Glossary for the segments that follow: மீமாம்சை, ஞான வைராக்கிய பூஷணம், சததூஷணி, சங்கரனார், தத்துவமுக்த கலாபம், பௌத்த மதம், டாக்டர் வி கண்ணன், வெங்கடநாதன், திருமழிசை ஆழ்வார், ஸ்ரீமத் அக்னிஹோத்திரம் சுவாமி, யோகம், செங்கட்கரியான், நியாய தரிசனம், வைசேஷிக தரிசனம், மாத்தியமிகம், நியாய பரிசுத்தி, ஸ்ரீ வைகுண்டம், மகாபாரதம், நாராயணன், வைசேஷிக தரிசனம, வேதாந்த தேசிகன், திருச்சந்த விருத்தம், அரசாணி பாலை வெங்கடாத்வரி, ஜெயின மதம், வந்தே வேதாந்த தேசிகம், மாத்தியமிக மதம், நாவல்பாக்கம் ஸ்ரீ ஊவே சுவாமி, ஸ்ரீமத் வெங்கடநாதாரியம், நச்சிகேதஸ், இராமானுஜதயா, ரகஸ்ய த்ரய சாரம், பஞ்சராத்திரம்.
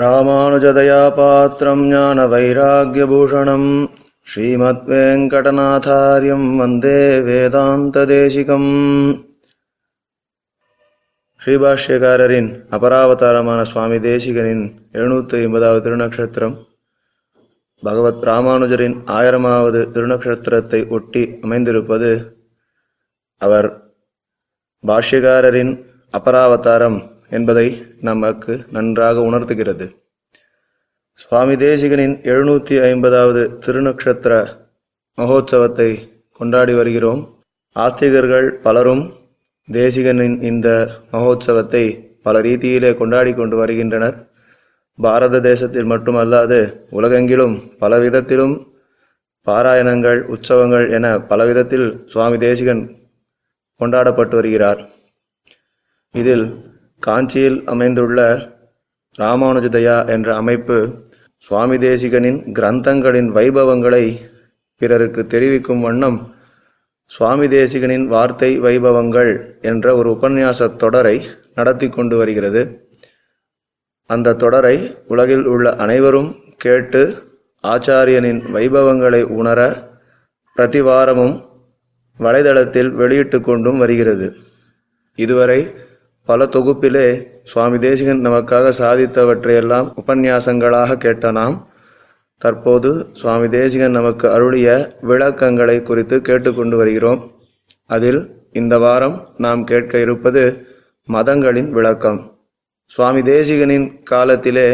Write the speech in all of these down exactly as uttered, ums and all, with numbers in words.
ராமானுஜ தயாபாத்திரம் ஞான வைராக்கிய பூஷணம் ஸ்ரீமத் வெங்கடநாதாரியம் வந்தே வேதாந்த தேசிகம். ஸ்ரீ பாஷ்யகாரரின் அபராவதாரமான சுவாமி தேசிகனின் எழுநூற்றி ஐம்பதாவது திருநக்ஷத்திரம் பகவத் ராமானுஜரின் ஆயிரமாவது திருநக்ஷத்திரத்தை ஒட்டி அமைந்திருப்பது அவர் பாஷ்யகாரரின் அபராவதாரம் என்பதை நமக்கு நன்றாக உணர்த்துகிறது. சுவாமி தேசிகனின் எழுநூற்றி ஐம்பதாவது திருநக்ஷத்திர மகோத்சவத்தை கொண்டாடி வருகிறோம். ஆஸ்திகர்கள் பலரும் தேசிகனின் இந்த மகோத்சவத்தை பல ரீதியிலே கொண்டாடி கொண்டு வருகின்றனர். பாரத தேசத்தில் மட்டுமல்லாது உலகெங்கிலும் பலவிதத்திலும் பாராயணங்கள், உற்சவங்கள் என பலவிதத்தில் சுவாமி தேசிகன் கொண்டாடப்பட்டு வருகிறார். இதில் காஞ்சியில் அமைந்துள்ள இராமானுஜதயா என்ற அமைப்பு சுவாமி தேசிகனின் கிரந்தங்களின் வைபவங்களை பிறருக்கு தெரிவிக்கும் வண்ணம் சுவாமி தேசிகனின் வார்த்தை வைபவங்கள் என்ற ஒரு உபன்யாச தொடரை நடத்தி கொண்டு வருகிறது. அந்த தொடரை உலகில் உள்ள அனைவரும் கேட்டு ஆச்சாரியனின் வைபவங்களை உணர பிரதிவாரமும் வலைதளத்தில் வெளியிட்டு கொண்டும் வருகிறது. இதுவரை பல தொகுப்பிலே சுவாமி தேசிகன் நமக்காக சாதித்தவற்றையெல்லாம் உபன்யாசங்களாக கேட்ட நாம் தற்போது சுவாமி தேசிகன் நமக்கு அருளிய விளக்கங்களை குறித்து கேட்டுக்கொண்டு வருகிறோம். அதில் இந்த வாரம் நாம் கேட்க இருப்பது மதங்களின் விளக்கம். சுவாமி தேசிகனின் காலத்திலே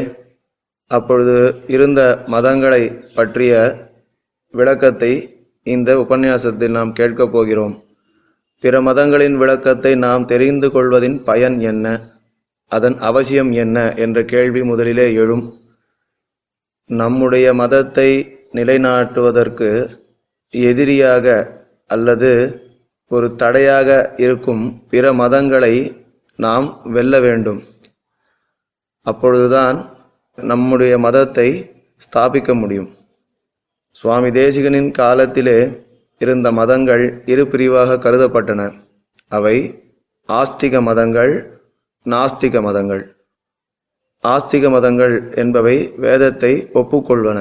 அப்பொழுது இருந்த மதங்களை பற்றிய விளக்கத்தை இந்த உபன்யாசத்தில் நாம் கேட்கப் போகிறோம். பிற மதங்களின் விளக்கத்தை நாம் தெரிந்து கொள்வதின் பயன் என்ன, அதன் அவசியம் என்ன என்ற கேள்வி முதலிலே எழும். நம்முடைய மதத்தை நிலைநாட்டுவதற்கு எதிரியாக அல்லது ஒரு தடையாக இருக்கும் பிற மதங்களை நாம் வெல்ல வேண்டும். அப்பொழுதுதான் நம்முடைய மதத்தை ஸ்தாபிக்க முடியும். சுவாமி தேசிகனின் காலத்திலே இருந்த மதங்கள் இரு பிரிவாக கருதப்பட்டன. அவை ஆஸ்திக மதங்கள், நாஸ்திக மதங்கள். ஆஸ்திக மதங்கள் என்பவை வேதத்தை ஒப்புக்கொள்வன.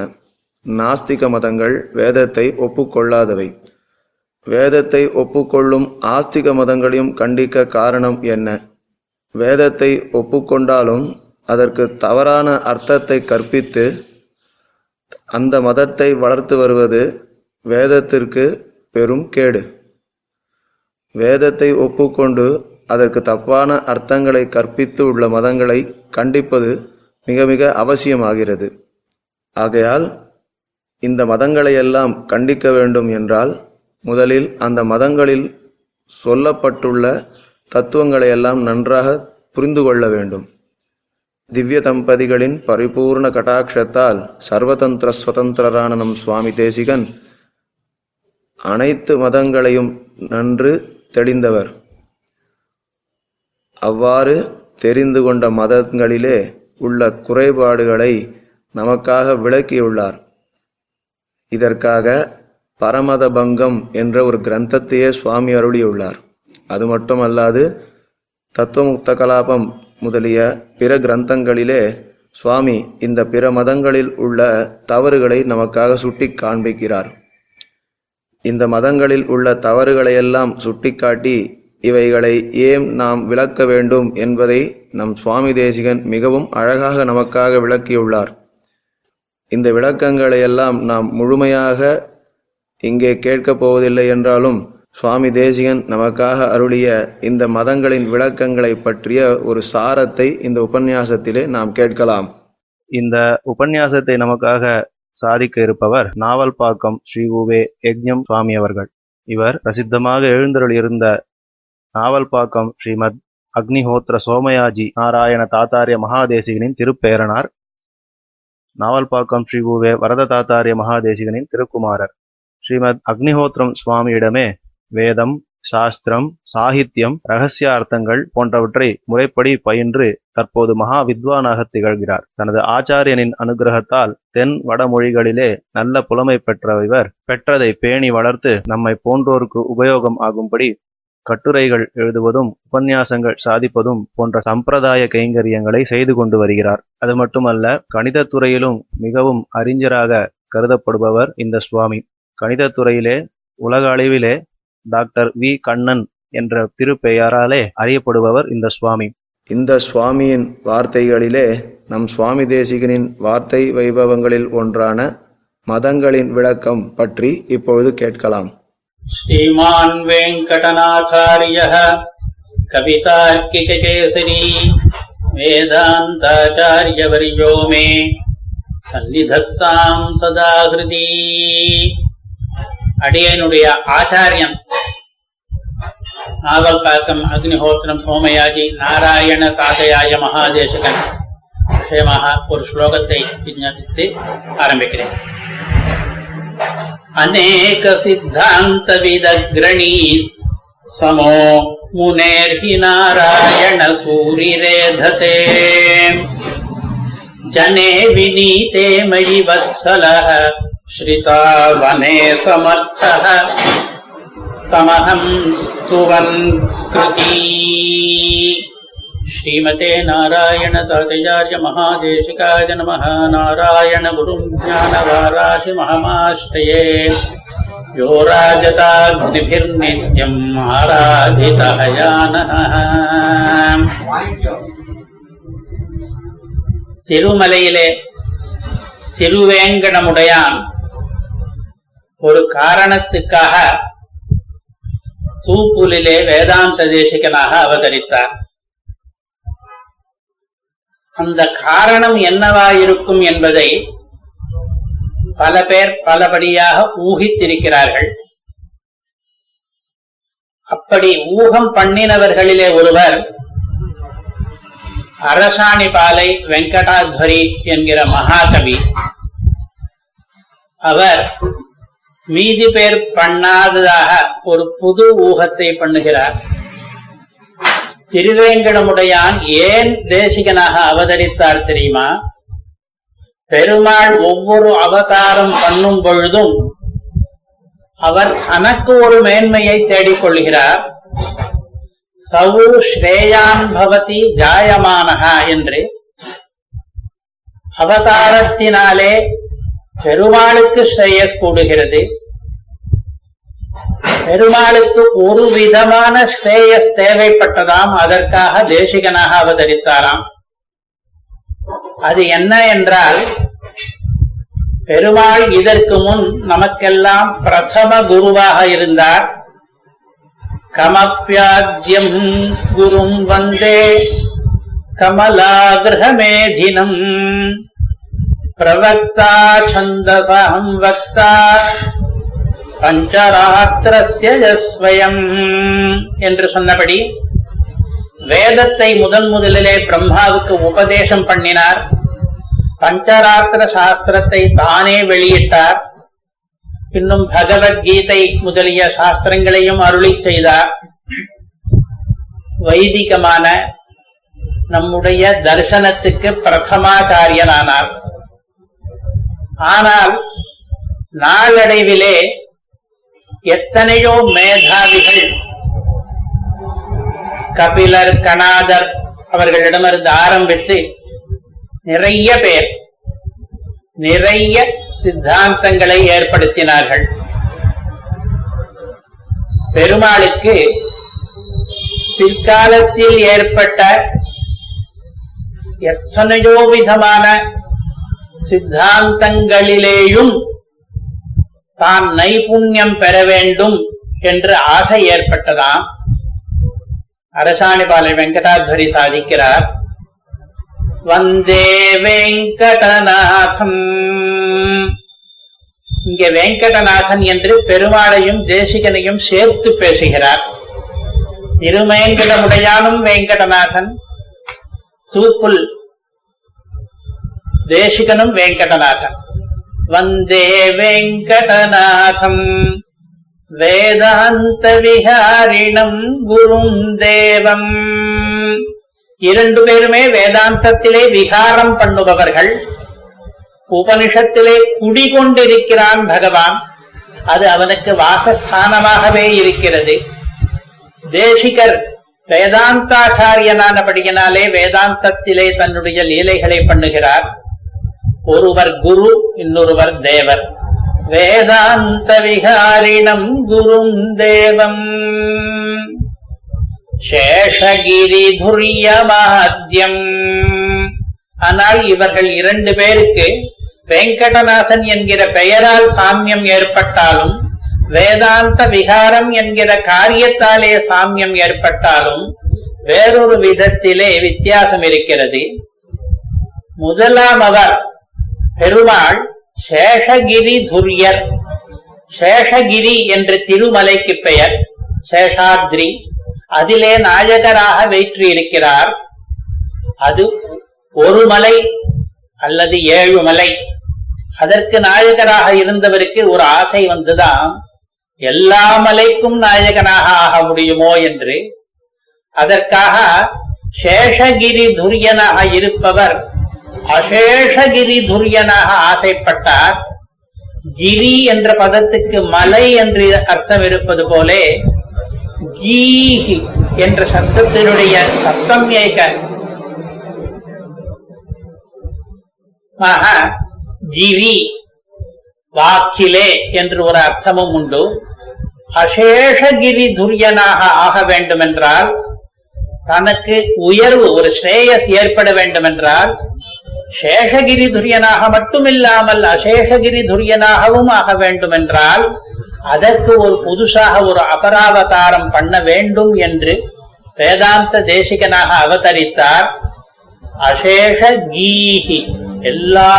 நாஸ்திக மதங்கள் வேதத்தை ஒப்புக்கொள்ளாதவை. வேதத்தை ஒப்புக்கொள்ளும் ஆஸ்திக மதங்களையும் கண்டிக்க காரணம் என்ன? வேதத்தை ஒப்புக்கொண்டாலும் அதற்கு தவறான அர்த்தத்தை கற்பித்து அந்த மதத்தை வளர்த்து வருவது வேதத்திற்கு பெரும் கேடு. வேதத்தை ஒப்புக்கொண்டு அதற்கு தப்பான அர்த்தங்களை கற்பித்து உள்ள மதங்களை கண்டிப்பது மிக மிக அவசியமாகிறது. ஆகையால் இந்த மதங்களையெல்லாம் கண்டிக்க வேண்டும் என்றால் முதலில் அந்த மதங்களில் சொல்லப்பட்டுள்ள தத்துவங்களையெல்லாம் நன்றாக புரிந்து கொள்ள வேண்டும். திவ்ய தம்பதிகளின் பரிபூர்ண கடாட்சத்தால் சர்வதந்திர ஸ்வதந்திரரான நம் சுவாமி தேசிகன் அனைத்து மதங்களையும் நன்று தெளிந்தவர். அவ்வாறு தெரிந்து கொண்ட மதங்களிலே உள்ள குறைபாடுகளை நமக்காக விளக்கியுள்ளார். இதற்காக பரமத பங்கம் என்ற ஒரு கிரந்தத்தையே சுவாமி அருளியுள்ளார். அது மட்டுமல்லாது தத்துவமுக்த கலாபம் முதலிய பிற கிரந்தங்களிலே சுவாமி இந்த பிற மதங்களில் உள்ள தவறுகளை நமக்காக சுட்டி காண்பிக்கிறார். இந்த மதங்களில் உள்ள தவறுகளையெல்லாம் சுட்டிக்காட்டி இவைகளை ஏன் நாம் விளக்க வேண்டும் என்பதை நம் சுவாமி தேசிகன் மிகவும் அழகாக நமக்காக விளக்கியுள்ளார். இந்த விளக்கங்களையெல்லாம் நாம் முழுமையாக இங்கே கேட்கப் போவதில்லை என்றாலும் சுவாமி தேசிகன் நமக்காக அருளிய இந்த மதங்களின் விளக்கங்களை பற்றிய ஒரு சாரத்தை இந்த உபன்யாசத்திலே நாம் கேட்கலாம். இந்த உபன்யாசத்தை நமக்காக சாதிக்க இருப்பவர் நாவல்பாக்கம் ஸ்ரீ ஊவே சுவாமி அவர்கள். இவர் பிரசித்தமாக எழுந்தருள் இருந்த நாவல்பாக்கம் ஸ்ரீமத் அக்னிஹோத்திர சோமயாஜி நாராயண தாத்தாரிய மகாதேசிகனின் திருப்பேரனார். நாவல்பாக்கம் ஸ்ரீ ஊவே வரத தாத்தாரிய மகாதேசிகனின் திருக்குமாரர். ஸ்ரீமத் அக்னிஹோத்திரம் சுவாமியிடமே வேதம், சாஸ்திரம், சாகித்யம், ரகசிய அர்த்தங்கள் போன்றவற்றை முறைப்படி பயின்று தற்போது மகா வித்வானாக திகழ்கிறார். தனது ஆச்சாரியனின் அனுகிரகத்தால் தென் வடமொழிகளிலே நல்ல புலமை பெற்ற இவர் பெற்றதை பேணி வளர்த்து நம்மை போன்றோருக்கு உபயோகம் ஆகும்படி கட்டுரைகள் எழுதுவதும் உபன்யாசங்கள் சாதிப்பதும் போன்ற சம்பிரதாய கைங்கரியங்களை செய்து கொண்டு வருகிறார். அது மட்டுமல்ல, கணித துறையிலும் மிகவும் அறிஞராக கருதப்படுபவர் இந்த சுவாமி. கணித துறையிலே உலக அளவிலே டாக்டர் வி கண்ணன் என்ற திருப்பெயராலே அறியப்படுபவர் இந்த சுவாமி. இந்த சுவாமியின் வார்த்தைகளிலே நம் சுவாமி தேசிகனின் வார்த்தை வைபவங்களில் ஒன்றான மதங்களின் விளக்கம் பற்றி இப்பொழுது கேட்கலாம். ஸ்ரீமான் வெங்கடநாதாரிய கவிதார்க்கிக கேசரி வேதாந்தாச்சாரிய வரியோமே சந்நிதத்தாம் சதாகிருதி. அடியனுடைய ஆச்சாரியன் நாவல்பாக்கம் அக்னிஹோத்திரம் சோமயாஜி நாராயண தாத்தாரிய மகாதேசிகன் விஷயமாக ஒரு ஸ்லோகத்தை விஞ்ஞாபித்து ஆரம்பிக்கிறேன். அநேக சித்தாந்த விதக்ரணி சமோ முனேர்ஹி நாராயண சூரிரேததே ஜனே விநீதே மயி வத்சலஹ ஸ்ரிதாவனே சமர்த்தஹ தமஹம் ஸ்துவன் கிருதி. ஸ்ரீமதே நாராயண தாத்தாரிய மகாதேசிகாய நமஹ. நாராயண குரும் ஞானவாராசி மஹமாஸ்தயே யோ ராஜதாக்னிபிர் நித்யம் ஆராதிதஹ ஞானஹ. திருமலையிலே திருவேங்கடமுடையான் ஒரு காரணத்துக்காக தூப்புலிலே வேதாந்த தேசிகனாக அவதரித்தார். அந்த காரணம் என்னவாயிருக்கும் என்பதை பல பேர் பலபடியாக ஊகித்திருக்கிறார்கள். அப்படி ஊகம் பண்ணினவர்களிலே ஒருவர் அரசாணி பாலை வெங்கடாத்வரி என்கிற மகாகவி. அவர் மீதி பேர் பண்ணாததாக ஒரு புது ஊகத்தை பண்ணுகிறார். திருவேங்கடமுடையான் ஏன் தேசிகனாக அவதரித்தார் தெரியுமா? பெருமாள் ஒவ்வொரு அவதாரம் பண்ணும் பொழுதும் அவர் தனக்கு ஒரு மேன்மையை தேடிக்கொள்கிறார். சவு ஸ்ரேயான் பவதி ஜாயமானஹா என்று அவதாரத்தினாலே பெருமாளுக்கு ஸ்ரேயஸ் கூடுகிறது. பெருமாளுக்கு ஒரு விதமான ஸ்ரேயஸ் தேவைப்பட்டதாம், அதற்காக தேசிகனாக அவதரித்தாராம். அது என்ன என்றால், பெருமாள் இதற்கு முன் நமக்கெல்லாம் பிரதம குருவாக இருந்தார். கமப்யாத்யம் குரும் வந்தே கமலாகிரகமேதினம் பிரவக்தா சந்தசாம் வக்தா பஞ்சராத்திரம் என்று சொன்னபடி வேதத்தை முதன் முதலிலே பிரம்மாவுக்கு உபதேசம் பண்ணினார். பஞ்சராத்திர சாஸ்திரத்தை தானே வெளியிட்டார். பின்னும் பகவத்கீதை முதலிய சாஸ்திரங்களையும் அருளி செய்தார். வைதிகமான நம்முடைய தரிசனத்துக்கு பிரதமாச்சாரியனானார். ஆனால் நாளடைவிலே எத்தனையோ மேதாவிகள் கபிலர் கணாதர் அவர்களிடமிருந்து ஆரம்பித்து நிறைய பேர் நிறைய சித்தாந்தங்களை ஏற்படுத்தினார்கள். பெருமாளுக்கு பிற்காலத்தில் ஏற்பட்ட எத்தனையோ விதமான சித்தாந்தங்களிலேயும் தான் நைபுண்யம் பெற வேண்டும் என்று ஆசை ஏற்பட்டதாம். அரசாணி பாலை வெங்கடாத்வரி சாதிக்கிறார். வந்தே வேங்கடநாதம். இங்கே வெங்கடநாதன் என்று பெருமாளையும் தேசிகனையும் சேர்த்து பேசுகிறார். திருமேங்கடமுடையானும் வெங்கடநாதன், தூப்புல் தேசிகனும் வெங்கடநாதன். வந்தே வெங்கடநாதம் வேதாந்த விஹாரிணம் குரும் தேவம். இரண்டு பேருமே வேதாந்தத்திலே விகாரம் பண்ணுபவர்கள். உபனிஷத்திலே குடிகொண்டிருக்கிறான் பகவான், அது அவனுக்கு வாசஸ்தானமாகவே இருக்கிறது. தேசிகர் வேதாந்தாச்சாரியனானபடியினாலே வேதாந்தத்திலே தன்னுடைய லீலைகளை பண்ணுகிறார். ஒருவர் குரு, இன்னொருவர் தேவர். வேதாந்த விகாரிணம் குரும் தேவம் சேஷகிரி துரிய மாத்யம். ஆனால் இவர்கள் இரண்டு பேருக்கு வெங்கடநாதன் என்கிற பெயரால் சாமியம் ஏற்பட்டாலும், வேதாந்த விகாரம் என்கிற காரியத்தாலே சாமியம் ஏற்பட்டாலும் வேறொரு விதத்திலே வித்தியாசம் இருக்கிறது. முதலாம் அவர் பெருமாள் சேஷகிரி துரியர். சேஷகிரி என்று திருமலைக்கு பெயர், சேஷாத்ரி. அதிலே நாயகராக வெற்றி இருக்கிறார். அது ஒரு மலை அல்லது ஏழு மலை. அதற்கு நாயகராக இருந்தவருக்கு ஒரு ஆசை வந்துதான், எல்லா மலைக்கும் நாயகனாக ஆக முடியுமோ என்று. அதற்காக சேஷகிரி துரியனாக இருப்பவர் அசேஷகிரி துரியனாக ஆசைப்பட்டார். கிரி என்ற பதத்துக்கு மலை என்று அர்த்தம் இருப்பது போலே கீஹி என்ற சப்தத்தினுடைய சப்தம் ஏக கிரி வாக்கிலே என்று ஒரு அர்த்தமும் உண்டு. அசேஷகிரி துரியனாக ஆக வேண்டும் என்றால், தனக்கு உயர்வு ஒரு ஸ்ரேயஸ் ஏற்பட வேண்டும் என்றால், சேஷகிரி துரியனாக மட்டுமில்லாமல் அசேஷகிரி துரியனாகவும் ஆக வேண்டும் என்றால் அதற்கு ஒரு புதுசாக ஒரு அபராவதாரம் பண்ண வேண்டும் என்று வேதாந்த தேசிகனாக அவதரித்தார். அசேஷ கீஹி, எல்லா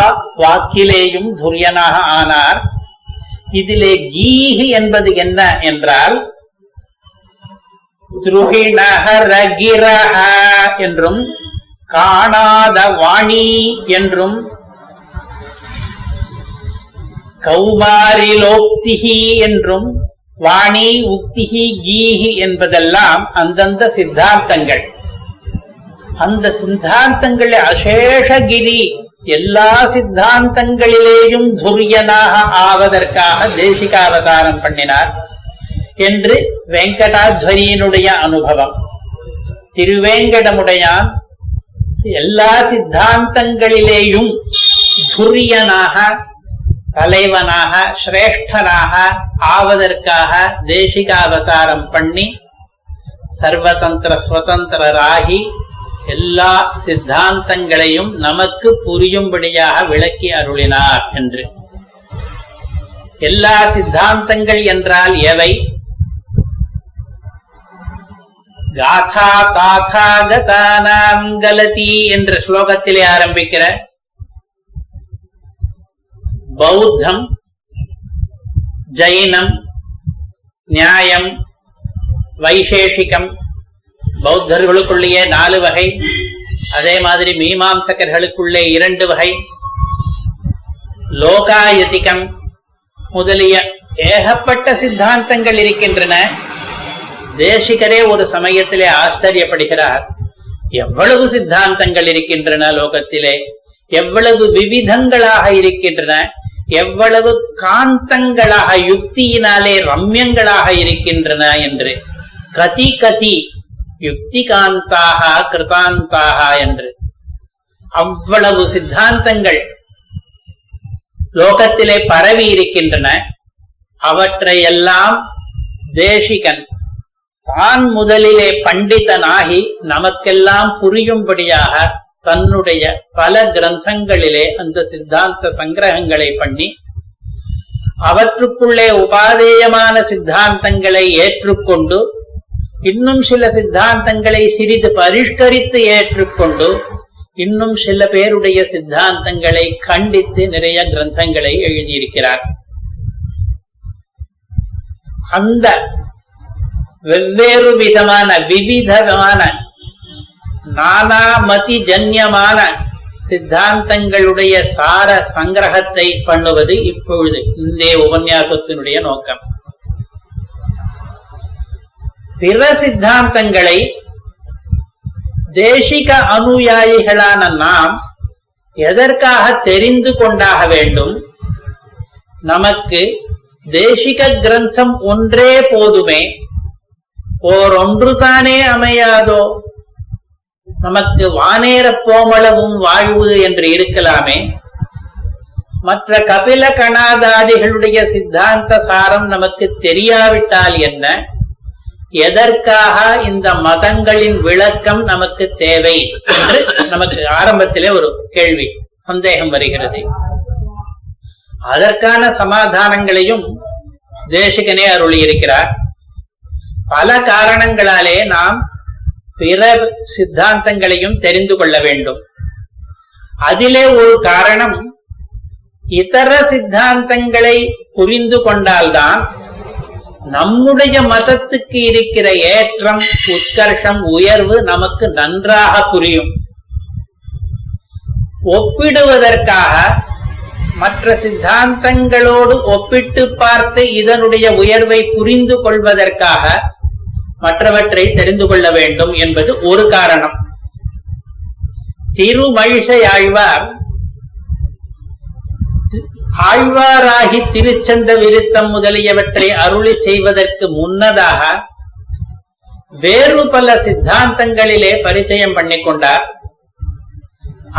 வாக்கிலேயும் துரியனாக ஆனார். இதிலே கீஹி என்பது என்ன என்றால், துருகிணஹ ரகிரஹ என்றும், காணாத வாணி என்றும், கௌமாரிலோக்திஹி என்றும், வாணி உக்திஹி கீஹி என்பதெல்லாம் அந்தந்த சித்தாந்தங்கள். அந்த சித்தாந்தங்களை அசேஷகிரி எல்லா சித்தாந்தங்களிலேயும் துரியனாக ஆவதற்காக தேசிகாவதாரம் பண்ணினார் என்று வெங்கடாத்வரியினுடைய அனுபவம். திருவேங்கடமுடையான் எல்லா சித்தாந்தங்களிலேயும் துரியனாக, தலைவனாக, சிரேஷ்டனாக ஆவதற்காக தேசிகாவதாரம் பண்ணி சர்வதந்திர ஸ்வதந்திரராகி எல்லா சித்தாந்தங்களையும் நமக்கு புரியும்படியாக விளக்கி அருளினார் என்று. எல்லா சித்தாந்தங்கள் என்றால் எவை? காதா தாதாகதானாம் கலதி என்ற ஸ்லோகத்திலே ஆரம்பிக்கிற பௌத்தம், ஜெயினம், நியாயம், வைசேஷிகம். பௌத்தர்களுக்குள்ளேயே நாலு வகை, அதே மாதிரி மீமாம்சகர்களுக்குள்ளே இரண்டு வகை, லோகாயதிகம் முதலிய ஏகப்பட்ட சித்தாந்தங்கள் இருக்கின்றன. தேசிகரே ஒரு சமயத்திலே ஆச்சரியப்படுகிறார், எவ்வளவு சித்தாந்தங்கள் இருக்கின்றன லோகத்திலே, எவ்வளவு விவிதங்களாக இருக்கின்றன, எவ்வளவு காந்தங்களாக யுக்தியினாலே ரம்யங்களாக இருக்கின்றன என்று. கதி கதி யுக்தி காந்தாக கிருதாந்தாக என்று அவ்வளவு சித்தாந்தங்கள் லோகத்திலே பரவி இருக்கின்றன. அவற்றையெல்லாம் தேசிகன் தான் முதலிலே பண்டிதனாகி நமக்கெல்லாம் புரியும்படியாக தன்னுடைய பல கிரந்தங்களிலே அந்த சித்தாந்த சங்கிரகங்களை பண்ணி அவற்றுக்குள்ளே உபாதேயமான சித்தாந்தங்களை ஏற்றுக்கொண்டு, இன்னும் சில சித்தாந்தங்களை சிறிது பரிஷ்கரித்து ஏற்றுக்கொண்டு, இன்னும் சில பேருடைய சித்தாந்தங்களை கண்டித்து நிறைய கிரந்தங்களை எழுதியிருக்கிறார். அந்த வெவ்வேறு விதமான விவிதமான நானாமதி ஜன்யமான சித்தாந்தங்களுடைய சார சங்கிரகத்தை பண்ணுவது இப்பொழுது இந்த உபன்யாசத்தினுடைய நோக்கம். பிற சித்தாந்தங்களை தேசிக அனுயாயிகளான நாம் எதற்காக தெரிந்து கொண்டாக வேண்டும்? நமக்கு தேசிக கிரந்தம் ஒன்றே போதுமே, ஓர் ஒன்று தானே அமையாதோ, நமக்கு வானேற போமளவும் வாழ்வு என்று இருக்கலாமே. மற்ற கபில கணாதாதிகளுடைய சித்தாந்த சாரம் நமக்கு தெரியாவிட்டால் என்ன? எதற்காக இந்த மதங்களின் விளக்கம் நமக்கு தேவை என்று நமக்கு ஆரம்பத்திலே ஒரு கேள்வி, சந்தேகம் வருகிறது. அதற்கான சமாதானங்களையும் தேசிகனே அருளி இருக்கிறார். பல காரணங்களாலே நாம் பிற சித்தாந்தங்களையும் தெரிந்து கொள்ள வேண்டும். அதிலே ஒரு காரணம், இதர சித்தாந்தங்களை புரிந்து கொண்டால்தான் நம்முடைய மதத்துக்கு இருக்கிற ஏற்றம், உத்கர்ஷம், உயர்வு நமக்கு நன்றாக புரியும். ஒப்பிடுவதற்காக மற்ற சித்தாந்தங்களோடு ஒப்பிட்டு பார்த்து இதனுடைய உயர்வை புரிந்து கொள்வதற்காக மற்றவற்றை தெரிந்து கொள்ள வேண்டும் என்பது ஒரு காரணம். திருமழிசை ஆழ்வார் ஆழ்வாராகி திருச்சந்த விருத்தம் முதலியவற்றை அருளி செய்வதற்கு முன்னதாக வேறு பல சித்தாந்தங்களிலே பரிச்சயம் பண்ணிக்கொண்டார்.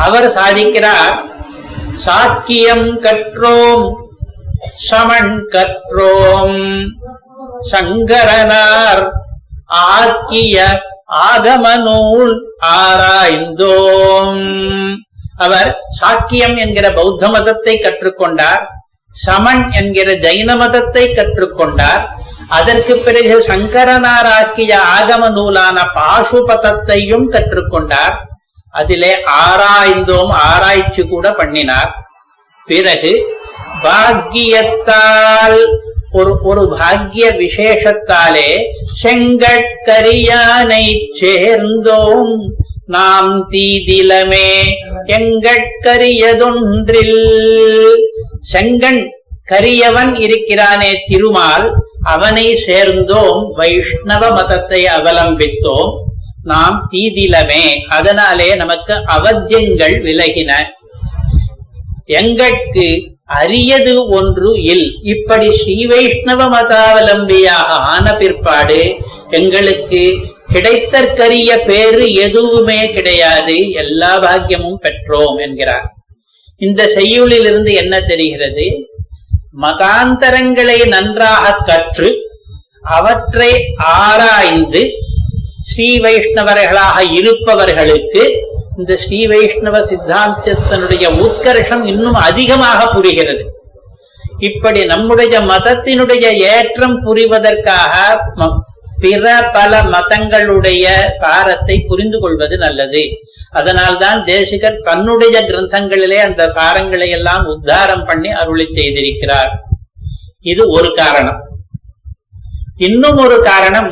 அவர் சாதிக்கிறார், சாக்கியம் கற்றோம், சமன் கற்றோம், சங்கரனார் ஆக்கிய ஆகமநூல் ஆராய்ந்தோம். அவர் சாக்கியம் என்கிற பௌத்த மதத்தை கற்றுக்கொண்டார், சமன் என்கிற ஜெயின மதத்தை கற்றுக்கொண்டார், அதற்கு பிறகு சங்கரனார் ஆக்கிய ஆகம நூலான பாசுபதத்தையும் கற்றுக்கொண்டார். அதிலே ஆராய்ந்தோம் ஆராய்ச்சி கூட பண்ணினார். பிறகு பாக்கியத்தால் ஒரு ஒரு பாக்கிய விசேஷத்தாலே செங்கட்கரியானை சேர்ந்தோம், நாம் தீதிலமே எங்கட்கரியதொன்றில். செங்கன் கரியவன் இருக்கிறானே திருமால், அவனை சேர்ந்தோம், வைஷ்ணவ மதத்தை அவலம்பித்தோம், நாம் தீதிலமே, அதனாலே நமக்கு அவத்தியங்கள் விலகின, எங்கட்கு அரியது ஒன்று இல். இப்படி ஸ்ரீ வைஷ்ணவ மதாவலம்பியாக ஆன பிற்பாடு எங்களுக்கு கிடைத்தற்கரிய பேரு எதுவுமே கிடையாது, எல்லா பாக்கியமும் பெற்றோம் என்கிறார். இந்த செய்யுளில் இருந்து என்ன தெரிகிறது? மதாந்தரங்களை நன்றாக கற்று அவற்றை ஆராய்ந்து ஸ்ரீ வைஷ்ணவர்களாக இருப்பவர்களுக்கு இந்த ஸ்ரீ வைஷ்ணவ சித்தாந்தத்தினுடைய உத்கர்ஷம் இன்னும் அதிகமாக புரிகிறது. இப்படி நம்முடைய மதத்தினுடைய ஏற்றம் புரிவதற்காக பிற பல மதங்களுடைய சாரத்தை புரிந்து கொள்வது நல்லது. அதனால்தான் தேசிகர் தன்னுடைய கிரந்தங்களிலே அந்த சாரங்களை எல்லாம் உத்தாரம் பண்ணி அருளி செய்திருக்கிறார். இது ஒரு காரணம். இன்னும் ஒரு காரணம்,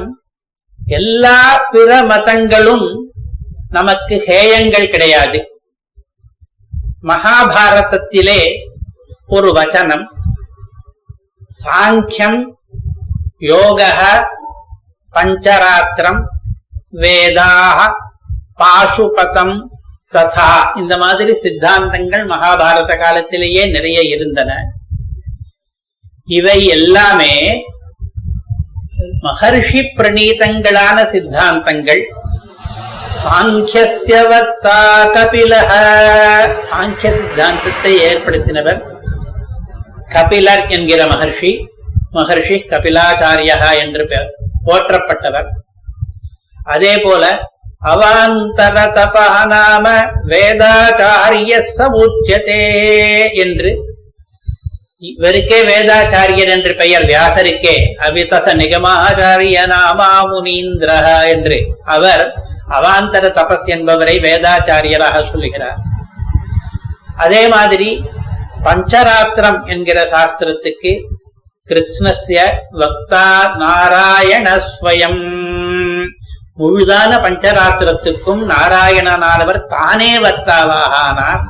எல்லா பிற மதங்களும் நமக்கு ஹேயங்கள் கிடையாது. மகாபாரதத்திலே ஒரு வசனம், சாங்கியம் யோக பஞ்சராத்திரம் வேதாக பாசுபதம் ததா, இந்த மாதிரி சித்தாந்தங்கள் மகாபாரத காலத்திலேயே நிறைய இருந்தன. இவை எல்லாமே மகர்ஷி பிரணீதங்களான சித்தாந்தங்கள். சாங்கியஸ்ய வத்தா கபிலஹ, சாங்கிய சித்தாந்தத்தை ஏற்படுத்தினவர் கபிலர் என்கிற மகர்ஷி. மகர்ஷி கபிலாச்சாரியா என்று பெயர் போற்றப்பட்டவர். அதே போல அவாந்தர தபநாம வேதாச்சாரிய சமுச்சதே என்று இவருக்கே வேதாச்சாரியர் என்று பெயர், வியாசருக்கே. அவிதச நிகமாச்சாரிய நாமா முனீந்திர என்று அவர் அவாந்தர தபஸ் என்பவரை வேதாச்சாரியராக சொல்லுகிறார். அதே மாதிரி பஞ்சராத்திரம் என்கிற சாஸ்திரத்துக்கு கிருஷ்ணஸ்ய வக்தா நாராயண ஸ்வயம், முழுதான பஞ்சராத்திரத்துக்கும் நாராயணனானவர் தானே வக்தாவாக ஆனார்.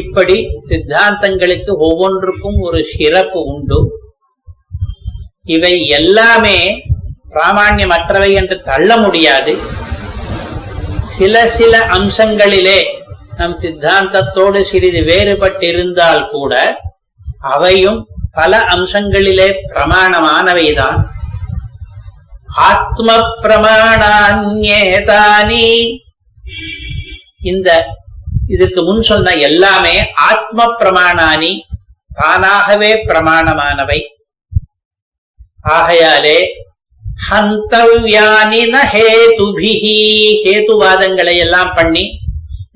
இப்படி சித்தாந்தங்களுக்கு ஒவ்வொன்றுக்கும் ஒரு சிறப்பு உண்டு. இவை எல்லாமே பிராமணியமற்றவை என்று தள்ள முடியாது. சில சில அம்சங்களிலே நம் சித்தாந்தத்தோடு சிறிது வேறுபட்டிருந்தால் கூட அவையும் பல அம்சங்களிலே பிரமாணமானவைதான். ஆத்ம பிரமாணான்யேதானி. இந்த இதுக்கு முன் சொன்ன எல்லாமே ஆத்ம பிரமாணானி, தானாகவே பிரமாணமானவை. ஆகையாலே ஹந்தவ்யானி ந ஹேதுபிஹி, ஹேதுவாதங்களை எல்லாம் பண்ணி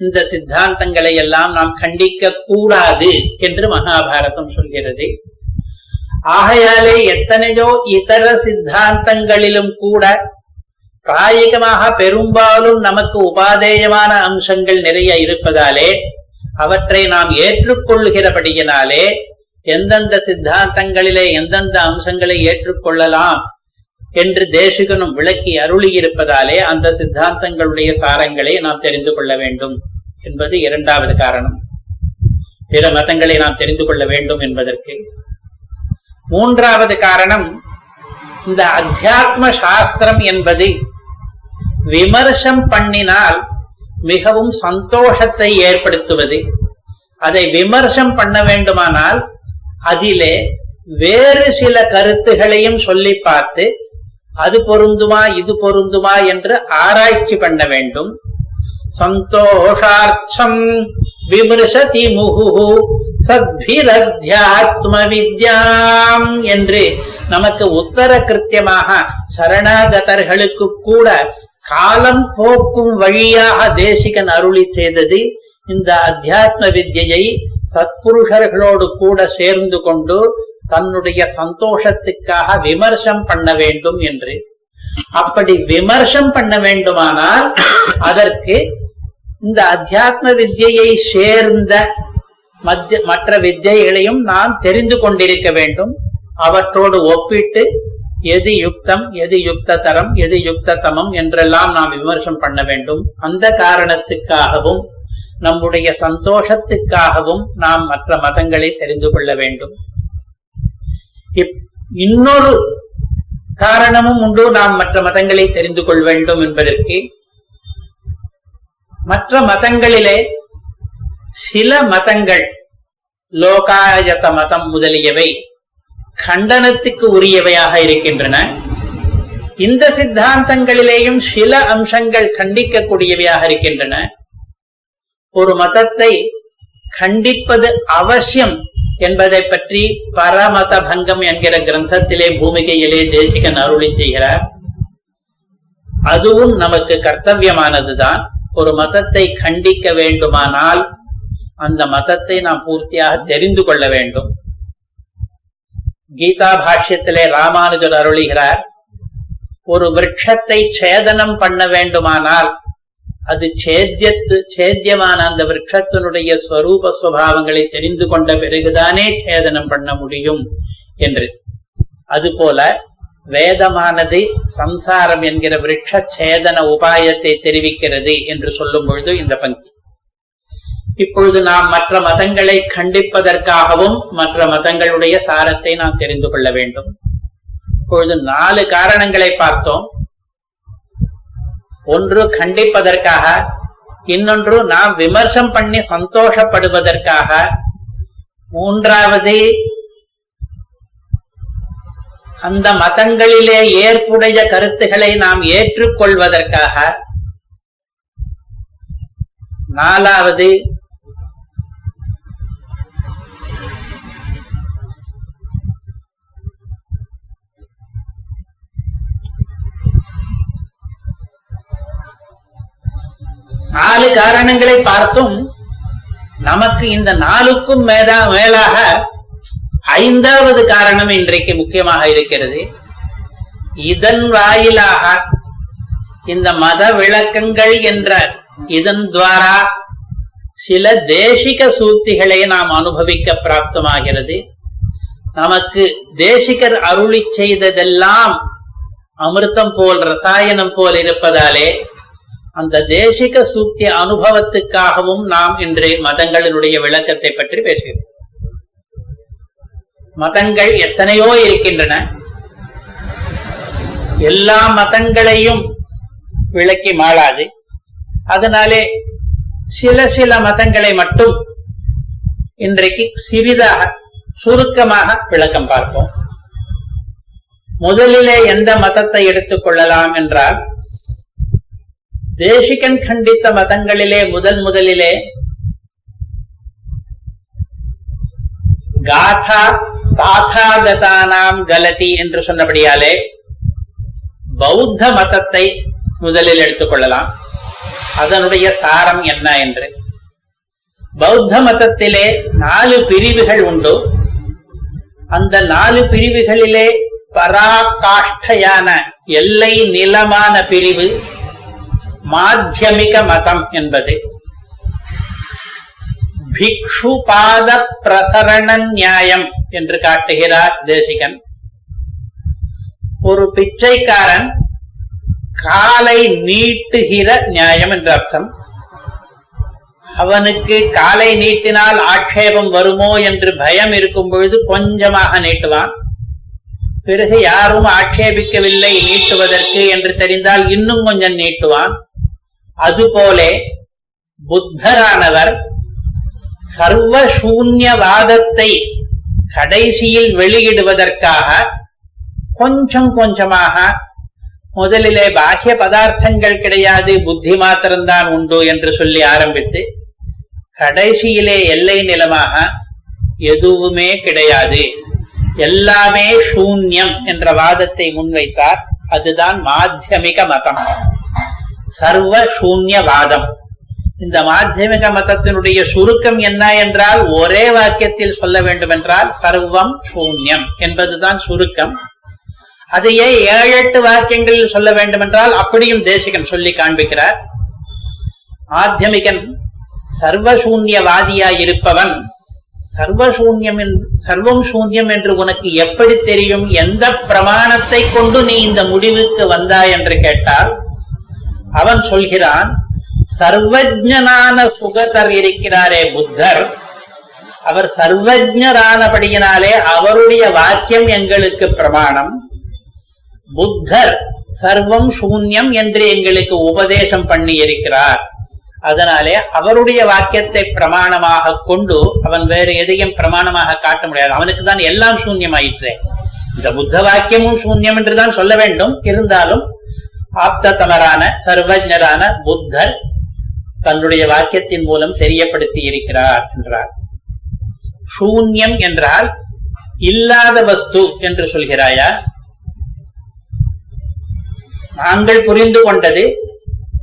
இந்த சித்தாந்தங்களை எல்லாம் நாம் கண்டிக்க கூடாது என்று மகாபாரதம் சொல்கிறது. ஆகையாலே எத்தனையோ இதர சித்தாந்தங்களிலும் கூட பிராயகமாக பெரும்பாலும் நமக்கு உபாதேயமான அம்சங்கள் நிறைய இருப்பதாலே, அவற்றை நாம் ஏற்றுக்கொள்ளுகிறபடியினாலே எந்தெந்த சித்தாந்தங்களிலே எந்தெந்த அம்சங்களை ஏற்றுக்கொள்ளலாம் என்று தேசிகனும் விளக்கி அருளியிருப்பதாலே அந்த சித்தாந்தங்களுடைய சாரங்களை நாம் தெரிந்து கொள்ள வேண்டும் என்பது இரண்டாவது காரணம். பிற மதங்களை நாம் தெரிந்து கொள்ள வேண்டும் என்பதற்கு மூன்றாவது காரணம், இந்த அத்தியாத்ம சாஸ்திரம் என்பது விமர்சம் பண்ணினால் மிகவும் சந்தோஷத்தை ஏற்படுத்துவது. அதை விமர்சம் பண்ண வேண்டுமானால் அதிலே வேறு சில கருத்துகளையும் சொல்லி பார்த்து அது பொருந்துமா இது பொருந்துமா என்று ஆராய்ச்சி பண்ண வேண்டும். சந்தோஷார்த்தம் விமர்சதி முகு சத்பிரத்யாத்ம வித்யாம் என்று நமக்கு உத்தர கிருத்தியமாக சரணாகதர்களுக்கு கூட காலம் போக்கும் வழியாக தேசிகன் அருளி செய்தது இந்த அத்தியாத்ம வித்யை சத்புருஷர்களோடு கூட சேர்ந்து கொண்டு தன்னுடைய சந்தோஷத்துக்காக விமர்சம் பண்ண வேண்டும் என்று. அப்படி விமர்சம் பண்ண வேண்டுமானால் அதற்கு இந்த அத்தியாத்ம வித்யை சேர்ந்த மற்ற வித்யைகளையும் நாம் தெரிந்து கொண்டிருக்க வேண்டும். அவற்றோடு ஒப்பிட்டு எது யுக்தம் எது யுக்த தரம் எது யுக்த தமம் என்றெல்லாம் நாம் விமர்சனம் பண்ண வேண்டும். அந்த காரணத்துக்காகவும் நம்முடைய சந்தோஷத்துக்காகவும் நாம் மற்ற மதங்களை தெரிந்து கொள்ள வேண்டும். இன்னொரு காரணமும் உண்டு நாம் மற்ற மதங்களை தெரிந்து கொள்ள வேண்டும் என்பதற்கு. மற்ற மதங்களிலே சில மதங்கள் லோகாயத மதம் முதலியவை கண்டனத்துக்கு உரியவையாக இருக்கின்றன. இந்த சித்தாந்தங்களிலேயும் சில அம்சங்கள் கண்டிக்கக்கூடியவையாக இருக்கின்றன. ஒரு மதத்தை கண்டிப்பது அவசியம் என்பதை பற்றி பரமத பங்கம் என்கிற கிரந்தத்திலே பூமிகையிலே தேசிகன் அருளி செய்கிறார். அதுவும் நமக்கு கர்த்தவியமானதுதான். ஒரு மதத்தை கண்டிக்க வேண்டுமானால் அந்த மதத்தை நாம் பூர்த்தியாக தெரிந்து கொள்ள வேண்டும். கீதா பாஷ்யத்திலே ராமானுஜன் அருளிகிறார், ஒரு விரட்சத்தை சேதனம் பண்ண வேண்டுமானால் அது சேத்தியத்து சேத்தியமான அந்த விரட்சத்தினுடைய ஸ்வரூப சுபாவங்களை தெரிந்து கொண்ட பிறகுதானே சேதனம் பண்ண முடியும் என்று. அதுபோல வேதமானது சம்சாரம் என்கிற விரட்ச சேதன உபாயத்தை தெரிவிக்கிறது என்று சொல்லும் பொழுது இந்த பங்கி. இப்பொழுது நாம் மற்ற மதங்களை கண்டிப்பதற்காகவும் மற்ற மதங்களுடைய சாரத்தை நாம் தெரிந்து கொள்ள வேண்டும். இப்பொழுது நாலு காரணங்களை பார்த்தோம். ஒன்று கண்டிப்பதற்காக, இன்னொன்று நாம் விமர்சனம் பண்ணி சந்தோஷப்படுவதற்காக, மூன்றாவது அந்த மதங்களிலே ஏற்புடைய கருத்துக்களை நாம் ஏற்றுக்கொள்வதற்காக, நாலாவது நாலு காரணங்களை பார்த்தும் நமக்கு இந்த நாலுக்கும் மேலாக ஐந்தாவது காரணம் இன்றைக்கு முக்கியமாக இருக்கிறது. இதன் வாயிலாக இந்த மத விளக்கங்கள் என்ற இதன் துவாரா சில தேசிக சூத்திகளை நாம் அனுபவிக்க பிராப்தமாகிறது. நமக்கு தேசிகர் அருளி செய்ததெல்லாம் அமிர்தம் போல் ரசாயனம் போல் இருப்பதாலே அந்த தேசிக சூக்தி அனுபவத்துக்காகவும் நாம் இன்று மதங்களினுடைய விளக்கத்தை பற்றி பேசுகிறோம். மதங்கள் எத்தனையோ இருக்கின்றன. எல்லா மதங்களையும் விளக்கி மாளாது. அதனாலே சில சில மதங்களை மட்டும் இன்றைக்கு சிறிதாக சுருக்கமாக விளக்கம் பார்ப்போம். முதலிலே எந்த மதத்தை எடுத்துக் கொள்ளலாம் என்றால், தேசிகன் கண்டித்த மதங்களிலே முதல் முதலிலே காதா தாதாகதானாம் கலதி என்று சொன்னபடியாலே பௌத்த மதத்தை முதலில் எடுத்துக் கொள்ளலாம். அதனுடைய சாரம் என்ன என்று, பௌத்த மதத்திலே நாலு பிரிவுகள் உண்டு. அந்த நாலு பிரிவுகளிலே பராகாஷ்டையான எல்லை நிலமான பிரிவு மாத்தியமிக மதம் என்பது. பிக்ஷு பாத பிரசரண நியாயம் என்று காட்டுகிறார் தேசிகன். ஒரு பிச்சைக்காரன் காலை நீட்டுகிற நியாயம் என்ற அர்த்தம். அவனுக்கு காலை நீட்டினால் ஆட்சேபம் வருமோ என்று பயம் இருக்கும் பொழுது கொஞ்சமாக நீட்டுவான். பிறகு யாரும் ஆட்சேபிக்கவில்லை நீட்டுவதற்கு என்று தெரிந்தால் இன்னும் கொஞ்சம் நீட்டுவான். அதுபோலே புத்தரானவர் சர்வ சூன்யவாதத்தை கடைசியில் வெளியிடுவதற்காக கொஞ்சம் கொஞ்சமாக, முதலிலே பாஹ்ய பதார்த்தங்கள் கிடையாது, புத்தி மாத்திரம்தான் உண்டு என்று சொல்லி ஆரம்பித்து கடைசியிலே எல்லை நிலமாக எதுவுமே கிடையாது, எல்லாமே சூன்யம் என்ற வாதத்தை முன்வைத்தார். அதுதான் மாத்தியமிக மதம், சர்வ சூன்யவாதம். இந்த மாத்தியமிக மதத்தினுடைய சுருக்கம் என்ன என்றால், ஒரே வாக்கியத்தில் சொல்ல வேண்டும் என்றால் சர்வம் சூன்யம் என்பதுதான் சுருக்கம். அதையே ஏழு எட்டு வாக்கியங்களில் சொல்ல வேண்டும் என்றால் அப்படியும் தேசிகன் சொல்லி காண்பிக்கிறார். மாத்தியமிகன் சர்வசூன்யவாதியாய் இருப்பவன், சர்வசூன்யம் சர்வம் சூன்யம் என்று உனக்கு எப்படி தெரியும், எந்த பிரமாணத்தை கொண்டு நீ இந்த முடிவுக்கு வந்தாய் என்று கேட்டால் அவன் சொல்கிறான், சர்வஜனான சுகதர் இருக்கிறாரே புத்தர், அவர் சர்வஜரானபடியினாலே அவருடைய வாக்கியம் எங்களுக்கு பிரமாணம். புத்தர் சர்வம் சூன்யம் என்று எங்களுக்கு உபதேசம் பண்ணி இருக்கிறார். அதனாலே அவருடைய வாக்கியத்தை பிரமாணமாக கொண்டு அவன் வேறு எதையும் பிரமாணமாக காட்ட முடியாது. அவனுக்கு தான் எல்லாம் சூன்யமாயிற்று. இந்த புத்த வாக்கியமும் சூன்யம் என்றுதான் சொல்ல வேண்டும். இருந்தாலும் ஆப்தமரான சர்வஜரான புத்தர் தன்னுடைய வாக்கியத்தின் மூலம் தெரியப்படுத்தி இருக்கிறார் என்றார். சூன்யம் என்றால் இல்லாத வஸ்து என்று சொல்கிறாயா? நாங்கள் புரிந்து கொண்டது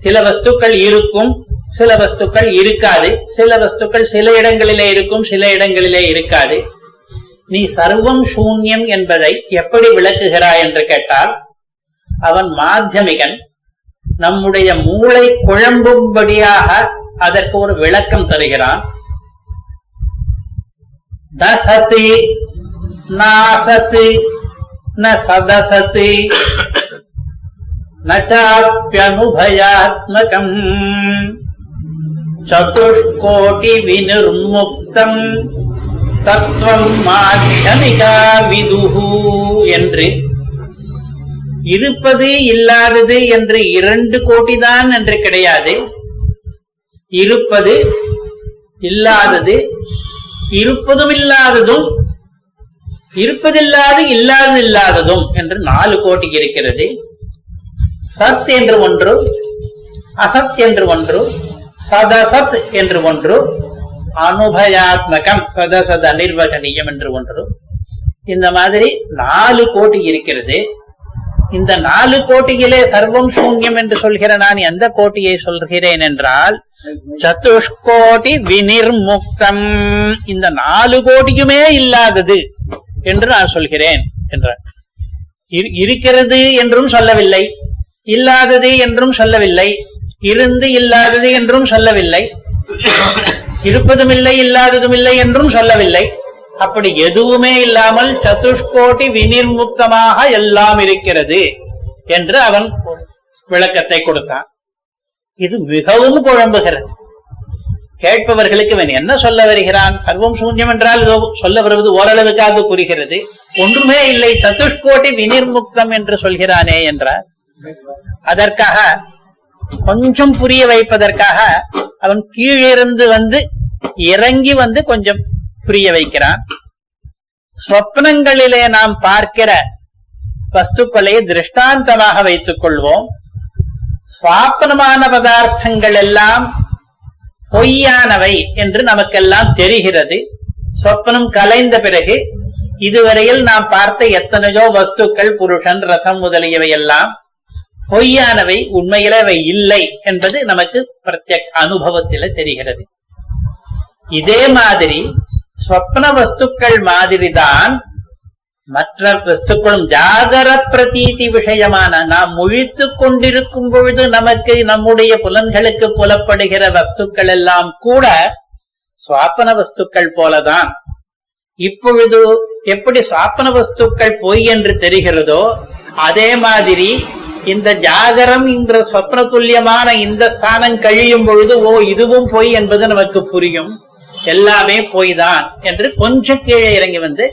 சில வஸ்துக்கள் இருக்கும், சில வஸ்துக்கள் இருக்காது, சில வஸ்துக்கள் சில இடங்களிலே இருக்கும், சில இடங்களிலே இருக்காது. நீ சர்வம் சூன்யம் என்பதை எப்படி விளக்குகிறாய் என்று கேட்டால் அவன் மாத்தியமிகன் நம்முடைய மூளை குழம்பும்படியாக அதற்கு ஒரு விளக்கம் தருகிறான். ந சதி நாசதி ந சதசதி நச்சாப்யனுபயாத்மகம் சதுஷ்கோடி விநிர்முக்தம் தத்துவம் மாத்தியமிகா விதுஹு என்று இருப்பது இல்லாதது என்று இரண்டு கோடிதான் என்று கிடையாது. இருப்பது இல்லாதது, இருப்பதும் இல்லாததும், இருப்பதில்லாது இல்லாது இல்லாததும் என்று நாலு கோடி இருக்கிறது. சத் என்று ஒன்று, அசத் என்று ஒன்று, சதசத் என்று ஒன்று, அனுபயாத்மகம் சதசத் அனிர்வகனியம் என்று ஒன்று. இந்த மாதிரி நாலு கோடி இருக்கிறது. இந்த நாலு கோட்டியிலே சர்வம் சூன்யம் என்று சொல்கிற நான் எந்த கோட்டியை சொல்கிறேன் என்றால் சதுஷ்கோடி விநிர்முக்தம், இந்த நாலு கோடியுமே இல்லாதது என்று நான் சொல்கிறேன் என்றான். இருக்கிறது என்றும் சொல்லவில்லை, இல்லாதது என்றும் சொல்லவில்லை, இருந்து இல்லாதது என்றும் சொல்லவில்லை, இருப்பதும் இல்லை இல்லாததும் இல்லை என்றும் சொல்லவில்லை. அப்படி எதுவுமே இல்லாமல் சதுஷ்கோடி விநிர்முக்தமாக எல்லாம் இருக்கிறது என்று அவன் விளக்கத்தை கொடுத்தான். இது மிகவும் குழம்புகிறது கேட்பவர்களுக்கு. இவன் என்ன சொல்ல வருகிறான்? சர்வம் சூன்யம் என்றால் சொல்ல வருவது ஓரளவுக்காக புரிகிறது, ஒன்றுமே இல்லை சதுஷ்கோடி விநிர்முக்தம் என்று சொல்கிறானே என்றார். அதற்காக கொஞ்சம் புரிய வைப்பதற்காக அவன் கீழிருந்து வந்து இறங்கி வந்து கொஞ்சம் புரிய வைக்கிறான். சொப்னங்களிலே நாம் பார்க்கிற வஸ்துக்களை திருஷ்டாந்தமாக வைத்துக் கொள்வோம். சுவாபனமான பதார்த்தங்கள் எல்லாம் பொய்யானவை என்று நமக்கெல்லாம் தெரிகிறது. சொப்பனம் கலைந்த பிறகு இதுவரையில் நாம் பார்த்த எத்தனையோ வஸ்துக்கள், புருஷன், ரசம் முதலியவை எல்லாம் பொய்யானவை, உண்மையிலே அவை இல்லை என்பது நமக்கு பிரத்யக் அனுபவத்தில தெரிகிறது. இதே மாதிரி சொப்ன வஸ்துக்கள் மாதிரிதான் மற்ற வஸ்துக்களும் ஜாகர பிரதீதி விஷயமான, நாம் முழித்து கொண்டிருக்கும் பொழுது நமக்கு நம்முடைய புலன்களுக்கு புலப்படுகிற வஸ்துக்கள் எல்லாம் கூட சுவாபன வஸ்துக்கள் போலதான். இப்பொழுது எப்படி சுவாபன வஸ்துக்கள் பொய் என்று தெரிகிறதோ அதே மாதிரி இந்த ஜாகரம் என்ற சொப்ன துல்லியமான இந்த ஸ்தானம் கழியும் பொழுது ஓ இதுவும் பொய் என்பது நமக்கு புரியும், எல்லாமே பொய் தான் என்று கொஞ்சம் கீழே இறங்கி வந்து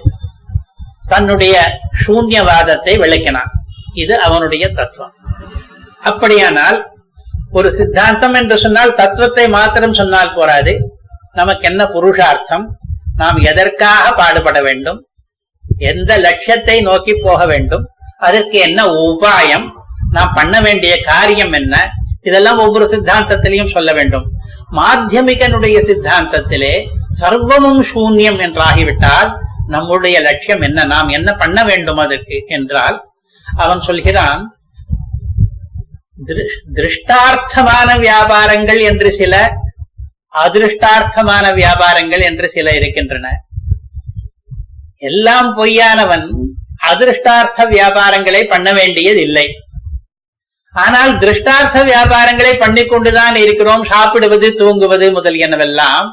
தன்னுடைய சூன்யவாதத்தை விளக்கினான். இது அவனுடைய தத்துவம். அப்படியானால் ஒரு சித்தாந்தம் என்று சொன்னால் தத்துவத்தை மாத்திரம் சொன்னால் போராது, நமக்கு என்ன புருஷார்த்தம், நாம் எதற்காக பாடுபட வேண்டும், எந்த லட்சியத்தை நோக்கி போக வேண்டும், அதற்கு என்ன உபாயம், நாம் பண்ண வேண்டிய காரியம் என்ன, இதெல்லாம் ஒவ்வொரு சித்தாந்தத்திலையும் சொல்ல வேண்டும். மாத்தியமிகனுடைய சித்தாந்தத்திலே சர்வமும் சூன்யம் என்றாகிவிட்டால் நம்முடைய லட்சியம் என்ன, நாம் என்ன பண்ண வேண்டும் அதற்கு என்றால் அவன் சொல்கிறான், திருஷ்டார்த்தமான வியாபாரங்கள் என்று சில, அதிருஷ்டார்த்தமான வியாபாரங்கள் என்று சில இருக்கின்றன. எல்லாம் பொய்யானவன் அதிருஷ்டார்த்த வியாபாரங்களை பண்ண வேண்டியது இல்லை. ஆனால் திருஷ்டார்த்த வியாபாரங்களை பண்ணிக்கொண்டுதான் இருக்கிறோம். சாப்பிடுவது, தூங்குவது முதலியனவெல்லாம்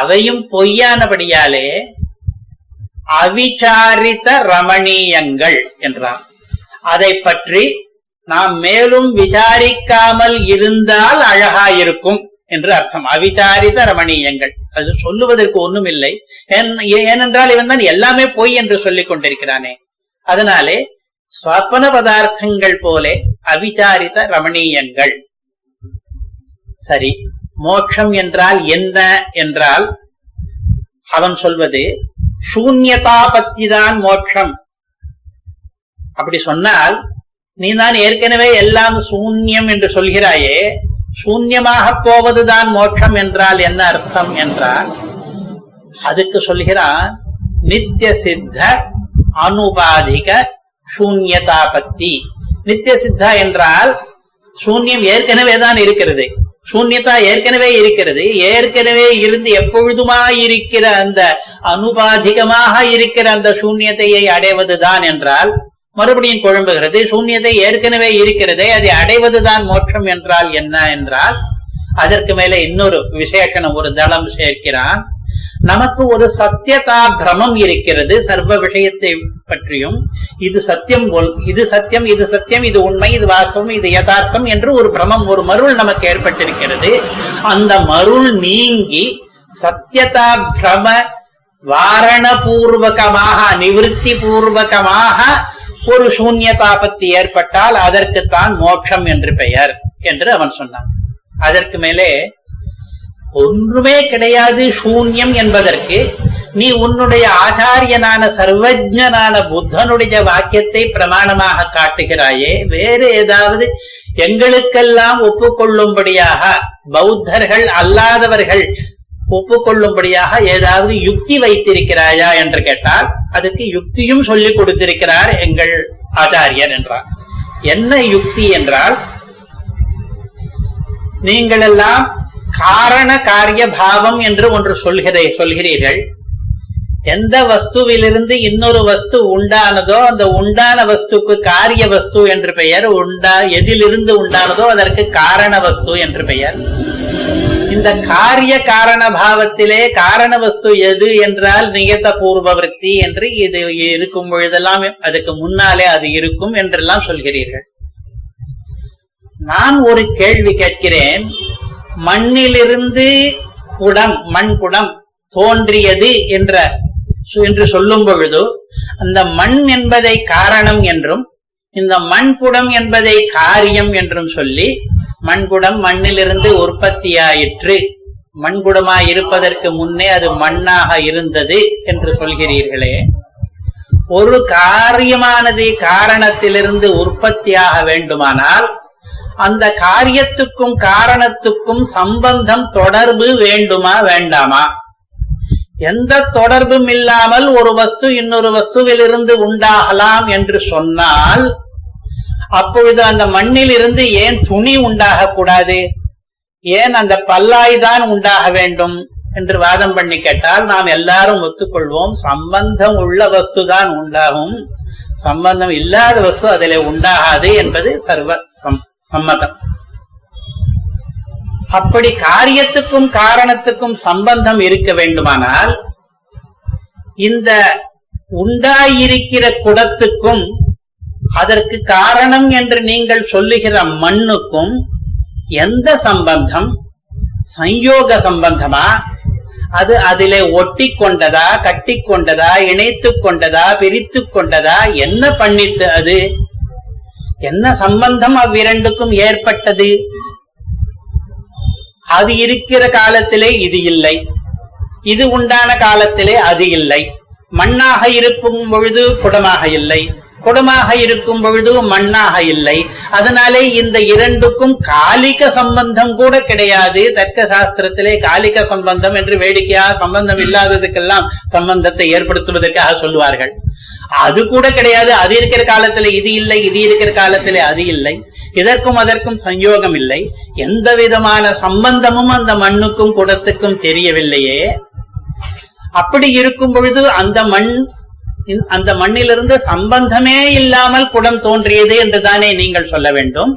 அவையும் பொய்யானபடியாலே அவிசாரித்த ரமணீயங்கள் என்றான். அதை பற்றி நாம் மேலும் விசாரிக்காமல் இருந்தால் அழகாயிருக்கும் என்று அர்த்தம். அவிசாரித்த ரமணீயங்கள், அது சொல்லுவதற்கு ஒன்றும் இல்லை. ஏனென்றால் இவன் தான் எல்லாமே பொய் என்று சொல்லிக் கொண்டிருக்கிறானே. அதனாலே ஸ்வப்ன பதார்த்தங்கள் போலே அவிசாரித்த ரமணீயங்கள். சரி, மோட்சம் என்றால் என்ன என்றால் அவன் சொல்வது சூன்யதா பத்திதான் மோட்சம். அப்படி சொன்னால் நீ தான் ஏற்கனவே எல்லாம் சூன்யம் என்று சொல்கிறாயே, சூன்யமாக போவதுதான் மோட்சம் என்றால் என்ன அர்த்தம் என்றால் அதுக்கு சொல்கிறான் நித்திய சித்த அனுபாதிக சூன்யதா பத்தி. நித்திய சித்தா என்றால் சூன்யம் ஏற்கனவே தான் இருக்கிறது, சூன்யதா ஏற்கனவே இருக்கிறது, ஏற்கனவே இருந்து எப்பொழுதுமா இருக்கிற அந்த அனுபாதிகமாக இருக்கிற அந்த சூன்யத்தையை அடைவதுதான் என்றால் மறுபடியும் குழம்புகிறது. சூன்யத்தை ஏற்கனவே இருக்கிறதே அதை அடைவதுதான் மோட்சம் என்றால் என்ன என்றால் அதற்கு மேல இன்னொரு விசேஷனம், ஒரு தளம் சேர்க்கிறான். நமக்கு ஒரு சத்தியதா பிரமம் இருக்கிறது சர்வ விஷயத்தை பற்றியும். இது சத்தியம், இது சத்தியம், இது சத்தியம், இது உண்மை, இது வாஸ்தவம், இது யதார்த்தம் என்று ஒரு பிரமம், ஒரு மருள் நமக்கு ஏற்பட்டிருக்கிறது. அந்த மருள் நீங்கி சத்தியதா பிரம வாரண பூர்வகமாக, நிவர்த்தி பூர்வகமாக ஒரு சூன்யதாபத்தி ஏற்பட்டால் அதற்குத்தான் மோட்சம் என்று பெயர் என்று அவன் சொன்னான். அதற்கு மேலே ஒன்றுமே கிடையாது சூன்யம் என்பதற்கு நீ உன்னுடைய ஆச்சாரியனான சர்வஜனான புத்தனுடைய வாக்கியத்தை பிரமாணமாக காட்டுகிறாயே, வேறு ஏதாவது எங்களுக்கெல்லாம் ஒப்புக்கொள்ளும்படியாக, பௌத்தர்கள் அல்லாதவர்கள் ஒப்புக்கொள்ளும்படியாக ஏதாவது யுக்தி வைத்திருக்கிறாயா என்று கேட்டால் அதுக்கு யுக்தியும் சொல்லிக் கொடுத்திருக்கிறார் எங்கள் ஆச்சாரியர் என்றார். என்ன யுக்தி என்றால் நீங்கள் எல்லாம் காரண காரிய பாவம் என்று ஒன்று சொல்கிறே சொல்கிறீர்கள். எந்த வஸ்துவிலிருந்து இன்னொரு வஸ்து உண்டானதோ அந்த உண்டான வஸ்துக்கு காரிய வஸ்து என்று பெயர், உண்டா எதிலிருந்து உண்டானதோ அதற்கு காரண வஸ்து என்று பெயர். இந்த காரிய காரண பாவத்திலே காரண வஸ்து எது என்றால் நியத பூர்வ விருத்தி என்று இது இருக்கும் பொழுதெல்லாம் அதுக்கு முன்னாலே அது இருக்கும் என்றெல்லாம் சொல்கிறீர்கள். நான் ஒரு கேள்வி கேட்கிறேன், மண்ணிலிருந்து குடம், மண் குடம் தோன்றியது என்ற என்று சொல்லும் பொழுது அந்த மண் என்பதை காரணம் என்றும் இந்த மண் குடம் என்பதை காரியம் என்றும் சொல்லி மண்குடம் மண்ணிலிருந்து உற்பத்தியாயிற்று, மண்குடமாய் இருப்பதற்கு முன்னே அது மண்ணாக இருந்தது என்று சொல்கிறீர்களே, பொருள் காரியமானது காரணத்திலிருந்து உற்பத்தியாக வேண்டுமானால் அந்த காரியத்துக்கும் காரணத்துக்கும் சம்பந்தம் தொடர்பு வேண்டுமா வேண்டாமா? எந்த தொடர்பும் இல்லாமல் ஒரு வஸ்து இன்னொரு வஸ்துவில் இருந்து உண்டாகலாம் என்று சொன்னால் அப்பொழுது அந்த மண்ணில் இருந்து ஏன் துணி உண்டாக கூடாது, ஏன் அந்த பல்லாய்தான் உண்டாக வேண்டும் என்று வாதம் பண்ணி கேட்டால் நாம் எல்லாரும் ஒத்துக்கொள்வோம், சம்பந்தம் உள்ள வஸ்துதான் உண்டாகும், சம்பந்தம் இல்லாத வஸ்து அதிலே உண்டாகாது என்பது சர்வ சம்மதம். அப்படி காரியத்துக்கும் காரணத்துக்கும் சம்பந்தம் இருக்க வேண்டுமானால் இந்த உண்டாயிருக்கிற குடத்துக்கும் அதற்கு காரணம் என்று நீங்கள் சொல்லுகிற மண்ணுக்கும் எந்த சம்பந்தம்? சம்யோக சம்பந்தமா? அது அதிலே ஒட்டி கொண்டதா, கட்டி கொண்டதா, இணைத்து கொண்டதா, பிரித்து கொண்டதா, என்ன பண்ணித்து அது? என்ன சம்பந்தம் அவ்விரண்டுக்கும் ஏற்பட்டது? அது இருக்கிற காலத்திலே இது இல்லை, இது உண்டான காலத்திலே அது இல்லை. மண்ணாக இருக்கும் பொழுது குடமாக இல்லை, குடமாக இருக்கும் பொழுது மண்ணாக இல்லை. அதனாலே இந்த இரண்டுக்கும் காலிக சம்பந்தம் கூட கிடையாது. தர்க்க சாஸ்திரத்திலே காலிக சம்பந்தம் என்று வேடிக்கையாக சம்பந்தம் இல்லாததுக்கெல்லாம் சம்பந்தத்தை ஏற்படுத்துவதற்காக சொல்லுவார்கள். அது கூட கிடையாது. அது இருக்கிற காலத்திலே இது இல்லை, இது இருக்கிற காலத்திலே அது இல்லை, இதற்கும் அதற்கும் சஞ்சோகம் இல்லை. எந்த விதமான சம்பந்தமும் அந்த மண்ணுக்கும் குடத்துக்கும் தெரியவில்லையே. அப்படி இருக்கும் பொழுது அந்த மண் அந்த மண்ணிலிருந்து சம்பந்தமே இல்லாமல் குடம் தோன்றியது என்றுதானே நீங்கள் சொல்ல வேண்டும்.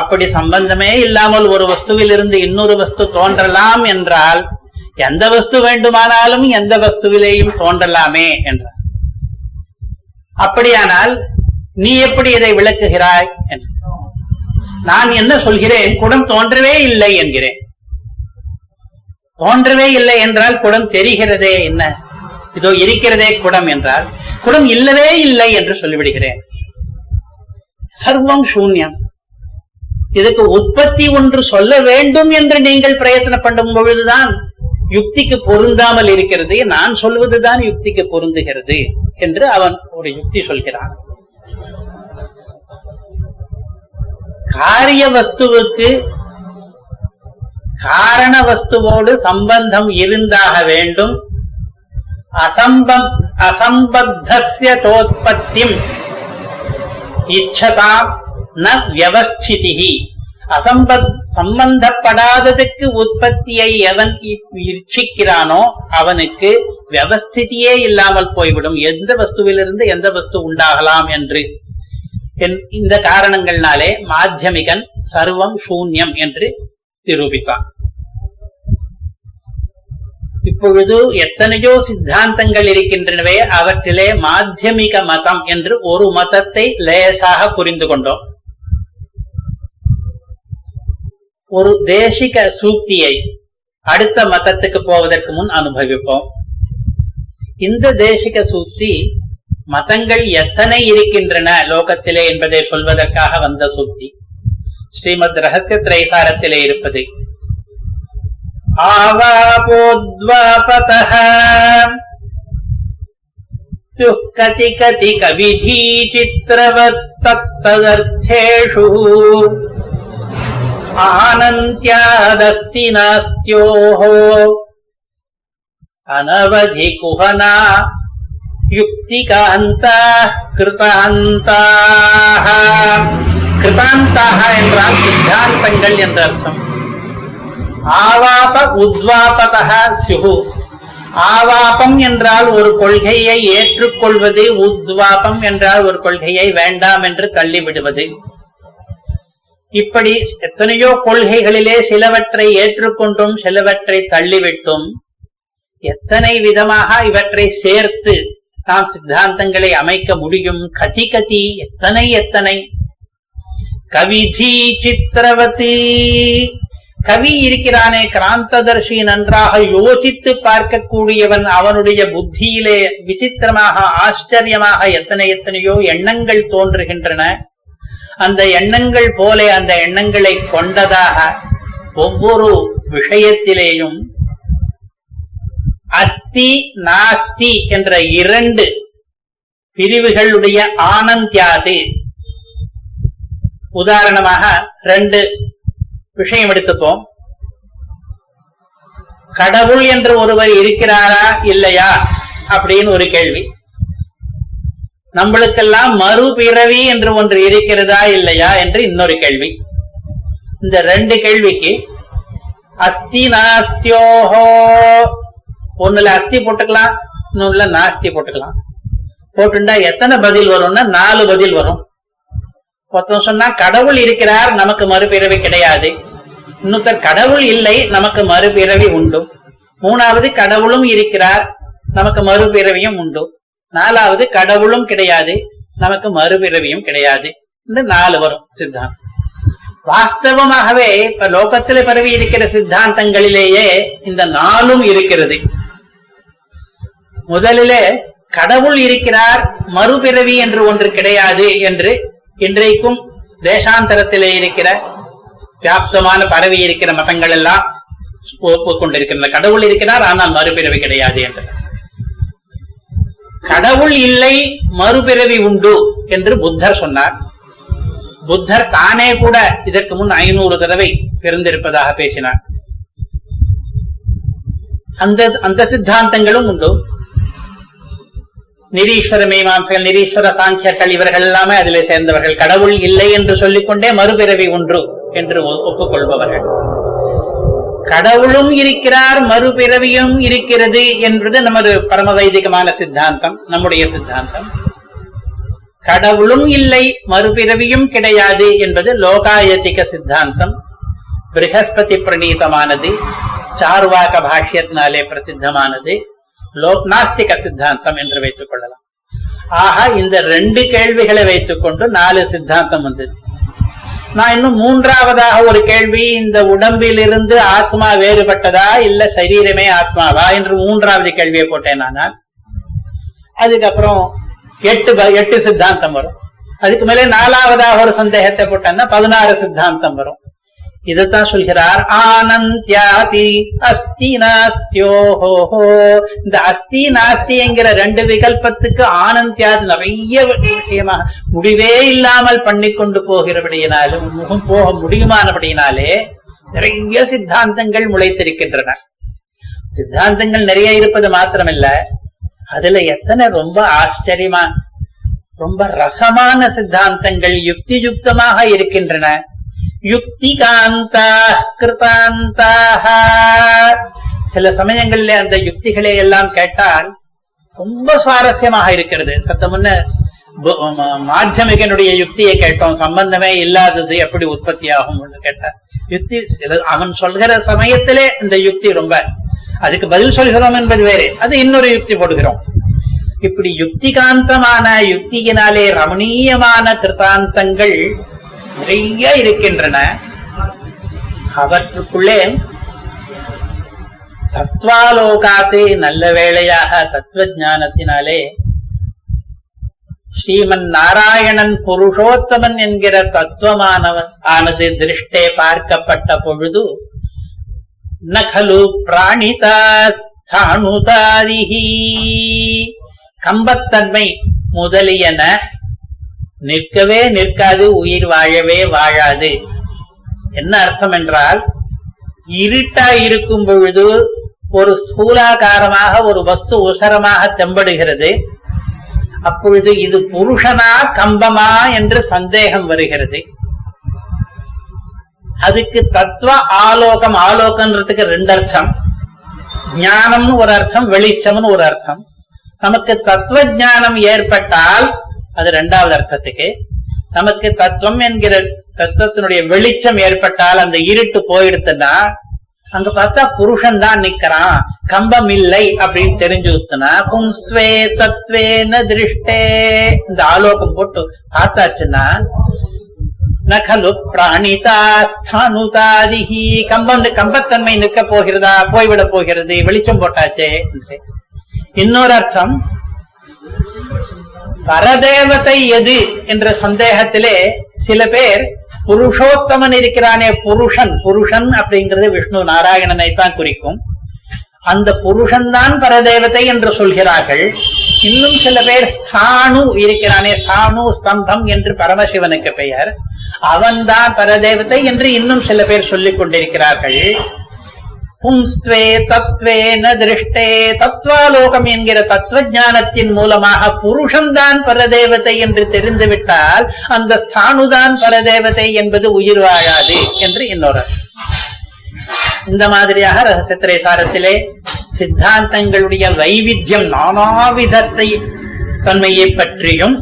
அப்படி சம்பந்தமே இல்லாமல் ஒரு வஸ்துவில் இருந்து இன்னொரு வஸ்து தோன்றலாம் என்றால் எந்த வஸ்து வேண்டுமானாலும் எந்த வஸ்துவிலேயும் தோன்றலாமே என்றார். அப்படியானால் நீ எப்படி இதை விளக்குகிறாய்? நான் என்ன சொல்கிறேன்? குடம் தோன்றவே இல்லை என்கிறேன். தோன்றவே இல்லை என்றால் குடம் தெரிகிறதே, என்ன இதோ இருக்கிறதே குடம் என்றால் குடம் இல்லவே இல்லை என்று சொல்லிவிடுகிறேன். சர்வம் சூன்யம். இதுக்கு உற்பத்தி ஒன்று சொல்ல வேண்டும் என்று நீங்கள் பிரயத்தனம் பண்ணும் பொழுதுதான் யுக்திக்கு பொருந்தாமல் இருக்கிறது, நான் சொல்வதுதான் யுக்திக்கு பொருந்துகிறது என்று அவன் ஒரு யுக்தி சொல்கிறான். காரிய வஸ்துவுக்கு காரண வஸ்துவோடு சம்பந்தம் இருந்தாக வேண்டும். அசம்பத்தஸ்ய தோத்பத்திம் இச்சதாம் ந வ்யவஸ்திதிஹி. அசம்பத் சம்பந்தப்படாததுக்கு உற்பத்தியை எவன் இச்சிக்கிறானோ அவனுக்கு வியவஸ்திதியே இல்லாமல் போய்விடும். எந்த வஸ்துவிலிருந்து எந்த வஸ்து உண்டாகலாம் என்று இந்த காரணங்கள்னாலே மாத்தியமிகன் சர்வம் சூன்யம் என்று நிரூபித்தான். இப்பொழுது எத்தனையோ சித்தாந்தங்கள் இருக்கின்றனவே, அவற்றிலே மாத்தியமிக மதம் என்று ஒரு மதத்தை லேசாக புரிந்து கொண்டோம். ஒரு தேசிக சூக்தியை அடுத்த மதத்துக்கு போவதற்கு முன் அனுபவிப்போம். இந்த தேசிக சூக்தி மதங்கள் எத்தனை இருக்கின்றன லோகத்திலே என்பதை சொல்வதற்காக வந்த சூக்தி. ஸ்ரீமத் ரகஸ்ய த்ரய சாரத்திலே இருப்பது ஆனந்தியாதஸ்தி நாஸ்த்யோஹோ அனவதி குஹனா யுக்திகாந்தாஹ் கிருதாந்தாஹ். கிருதாந்தாஹ் என்றால் சித்தாந்தங்கள் என்ற அர்த்தம். ஆவாப உத்வாபதஹ ஸ்யுஹு. ஆவாபம் என்றால் ஒரு கொள்கையை ஏற்றுக்கொள்வது, உத்வாபம் என்றால் ஒரு கொள்கையை வேண்டாம் என்று தள்ளிவிடுவது. இப்படி எத்தனையோ கொள்கைகளிலே சிலவற்றை ஏற்றுக்கொண்டும் சிலவற்றை தள்ளிவிட்டும் எத்தனை விதமாக இவற்றை சேர்த்து நாம் சித்தாந்தங்களை அமைக்க முடியும். கதி கதி எத்தனை எத்தனை. கவிதி சித்திரவதி. கவி இருக்கிறானே கிராந்ததர்ஷி, நன்றாக யோசித்து பார்க்கக்கூடியவன், அவனுடைய புத்தியிலே விசித்திரமாக ஆச்சரியமாக எத்தனை எத்தனையோ எண்ணங்கள் தோன்றுகின்றன. அந்த எண்ணங்கள் போல அந்த எண்ணங்களை கொண்டதாக ஒவ்வொரு விஷயத்திலேயும் அஸ்தி நாஸ்தி என்ற இரண்டு பிரிவுகளுடைய ஆனந்தியாது. உதாரணமாக ரெண்டு விஷயம் எடுத்துப்போம். கடவுள் என்று ஒருவர் இருக்கிறாரா இல்லையா அப்படின்னு ஒரு கேள்வி. நம்மளுக்கெல்லாம் மறுபிறவி என்று ஒன்று இருக்கிறதா இல்லையா என்று இன்னொரு கேள்வி. இந்த ரெண்டு கேள்விக்கு அஸ்தி நாஸ்தியோஹோ ஒண்ணுல அஸ்தி போட்டுக்கலாம், இன்னொன்னுல நாஸ்தி போட்டுக்கலாம். போட்டுண்டா எத்தனை பதில் வரும்னா நாலு பதில் வரும். ஒருத்தன் சொன்னா கடவுள் இருக்கிறார், நமக்கு மறுபிறவி கிடையாது. இன்னொருத்தர் கடவுள் இல்லை, நமக்கு மறுபிறவி உண்டு. மூணாவது கடவுளும் இருக்கிறார், நமக்கு மறுபிறவியும் உண்டு. நாலாவது கடவுளும் கிடையாது, நமக்கு மறுபிறவியும் கிடையாது. இந்த நாலு வரும் சித்தாந்தம். வாஸ்தவமாகவே இப்ப லோகத்திலே பரவி இருக்கிற சித்தாந்தங்களிலேயே இந்த நாளும் இருக்கிறது. முதலிலே கடவுள் இருக்கிறார், மறுபிறவி என்று ஒன்று கிடையாது என்று இன்றைக்கும் தேசாந்தரத்திலே இருக்கிற வியாப்தமான பரவி இருக்கிற மதங்கள் எல்லாம் ஒப்புக்கொண்டிருக்கின்றன. கடவுள் இருக்கிறார் ஆனால் மறுபிறவி கிடையாது என்று. கடவுள் இல்லை மறுபிறவி உண்டு என்று புத்தர் சொன்னார். புத்தர் தானே கூட இதற்கு முன் ஐநூறு தடவை பிறந்திருப்பதாக பேசினார். அந்த அந்த சித்தாந்தங்களும் உண்டு. நிரீஸ்வர மீமாம்சைகள், நிரீஸ்வர சாங்கியர்கள் இவர்கள் எல்லாமே அதிலே சேர்ந்தவர்கள். கடவுள் இல்லை என்று சொல்லிக்கொண்டே மறுபிறவி ஒன்று என்று ஒப்புக்கொள்பவர்கள். கடவுளும் இருக்கிறார் மறுபிறவியும் இருக்கிறது என்பது நமது பரம வைதிகமான சித்தாந்தம், நம்முடைய சித்தாந்தம். கடவுளும் இல்லை மறுபிறவியும் கிடையாது என்பது லோகாயதிக சித்தாந்தம், பிரகஸ்பதி பிரணீதமானது, சார்வாக பாஷ்யத்தினாலே பிரசித்தமானது, லோக்நாஸ்திக சித்தாந்தம் என்று வைத்துக் கொள்ளலாம். ஆக இந்த ரெண்டு கேள்விகளை வைத்துக் கொண்டு நாலு சித்தாந்தம் வந்தது. நான் இன்னும் மூன்றாவதாக ஒரு கேள்வி, இந்த உடம்பிலிருந்து ஆத்மா வேறுபட்டதா இல்ல சரீரமே ஆத்மாவா என்று மூன்றாவது கேள்வியை போட்டேன். ஆனால் அதுக்கப்புறம் எட்டு எட்டு சித்தாந்தம் வரும். அதுக்கு மேலே நாலாவதாக ஒரு சந்தேகத்தை போட்டேன்னா பதினாறு சித்தாந்தம் வரும். இதைத்தான் சொல்கிறார், ஆனந்த்யாதி அஸ்தி நாஸ்தியோஹோ. இந்த அஸ்தி நாஸ்தி என்கிற ரெண்டு விகல்பத்துக்கு ஆனந்தியாதி நிறைய விஷயமாக முடிவே இல்லாமல் பண்ணி கொண்டு போகிறபடியினாலும் முகம் போக முடியுமானபடியினாலே நிறைய சித்தாந்தங்கள் முளைத்திருக்கின்றன. சித்தாந்தங்கள் நிறைய இருப்பது மாத்திரமல்ல, அதுல எத்தனை ரொம்ப ஆச்சரியமா ரொம்ப ரசமான சித்தாந்தங்கள் யுக்தி யுக்தமாக இருக்கின்றன. யுக்திகாந்தா கிருதாந்தாக. சில சமயங்கள்ல அந்த யுக்திகளை எல்லாம் கேட்டால் ரொம்ப சுவாரஸ்யமாக இருக்கிறது. சத்த முன்ன மாத்தியமிகனுடைய யுக்தியை கேட்டோம், சம்பந்தமே இல்லாதது எப்படி உற்பத்தி ஆகும் கேட்டார். யுக்தி அவன் சொல்கிற சமயத்திலே இந்த யுக்தி ரொம்ப, அதுக்கு பதில் சொல்கிறோம் என்பது வேறு, அது இன்னொரு யுக்தி போடுகிறோம். இப்படி யுக்திகாந்தமான யுக்தியினாலே ரமணீயமான கிருத்தாந்தங்கள் நிறைய இருக்கின்றன. அவற்றுக்குள்ளே தத்வாலோகாத்து நல்ல வேளையாக தத்துவ ஞானத்தினாலே ஸ்ரீமன் நாராயணன் புருஷோத்தமன் என்கிற தத்துவமானவன் ஆனது திருஷ்டே பார்க்கப்பட்ட பொழுது நகலு பிராணிதா ஸ்தானுதாதிஹி கம்பத்தன்மை முதலியன நிற்கவே நிற்காது, உயிர் வாழவே வாழாது. என்ன அர்த்தம் என்றால், இருட்டா இருக்கும் பொழுது ஒரு ஸ்தூலாகாரமாக ஒரு வஸ்து உசரமாக தெம்படுகிறது. அப்பொழுது இது புருஷனா கம்பமா என்று சந்தேகம் வருகிறது. அதுக்கு தத்துவ ஆலோகம், ஆலோகன்றதுக்கு ரெண்டு அர்த்தம், ஞானம்னு ஒரு அர்த்தம், வெளிச்சம்னு ஒரு அர்த்தம். நமக்கு தத்துவ ஞானம் ஏற்பட்டால் அது இரண்டாவது அர்த்தத்துக்கு. நமக்கு தத்துவம் என்கிற தத்துவத்தினுடைய வெளிச்சம் ஏற்பட்டால் அந்த இருட்டு போயிடுத்துன்னா அங்க பார்த்தா புருஷன் தான் நிக்கிறான், கம்பம் இல்லை அப்படின்னு தெரிஞ்சுனா பும்ஸ்வே தத்வேன திருஷ்டே இந்த ஆலோகம் போட்டு பார்த்தாச்சுன்னா நகலு பிராணிதா ஸ்தானுதாதிஹி கம்பம் கம்பத்தன்மை நிற்க போகிறதா, போய்விட போகிறது, வெளிச்சம் போட்டாச்சே. இன்னொரு அர்த்தம், பரதேவத்தை எது என்ற சந்தேகத்திலே சில பேர் புருஷோத்தமன் இருக்கிறானே புருஷன், புருஷன் அப்படிங்கிறது விஷ்ணு நாராயணனை தான் குறிக்கும். அந்த புருஷன்தான் பரதேவதை என்று சொல்கிறார்கள். இன்னும் சில பேர் ஸ்தானு இருக்கிறானே, ஸ்தானு ஸ்தம்பம் என்று பரமசிவனுக்கு பெயர், அவன்தான் பரதேவதை என்று இன்னும் சில பேர் சொல்லிக் கொண்டிருக்கிறார்கள். பும்ஸ்த்வே தத்வே ந திருஷ்டே தத்வாலோகம் என்கிற தத்துவ ஞானத்தின் மூலமாக புருஷன்தான் பரதேவதை என்று தெரிந்துவிட்டால் அந்த ஸ்தானுதான் பரதேவதை என்பது உயிர் வாழாது என்று இன்னொரு. இந்த மாதிரியாக ரகஸ்ய த்ரய சாரத்திலே சித்தாந்தங்களுடைய வைவித்தியம், நானாவிதத்தை தன்மையை பற்றியும்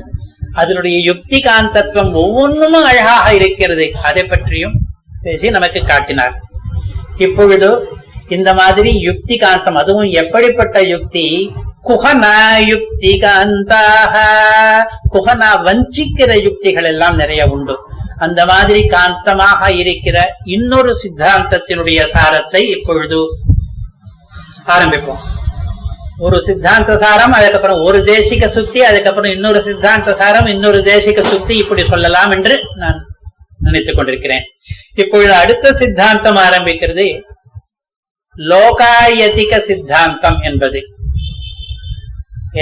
அதனுடைய யுக்தி காந்தத்துவம் ஒவ்வொன்றும் அழகாக இருக்கிறது, அதை பற்றியும் பேசி நமக்கு காட்டினார். இப்பொழுது இந்த மாதிரி யுக்தி காந்தம், அதுவும் எப்படிப்பட்ட யுக்தி, குஹனா யுக்தி காந்தாக, குஹனா வஞ்சிக்கிற யுக்திகள் எல்லாம் நிறைய உண்டு. அந்த மாதிரி காந்தமாக இருக்கிற இன்னொரு சித்தாந்தத்தினுடைய சாரத்தை இப்பொழுது ஆரம்பிப்போம். ஒரு சித்தாந்த சாரம், அதுக்கப்புறம் ஒரு தேசிக சுத்தி, அதுக்கப்புறம் இன்னொரு சித்தாந்த சாரம், இன்னொரு தேசிக சுத்தி, இப்படி சொல்லலாம் என்று நான் நினைத்துக் கொண்டிருக்கிறேன். இப்பொழுது அடுத்த சித்தாந்தம் ஆரம்பிக்கிறது, லோகாயதிக சித்தாந்தம் என்பது.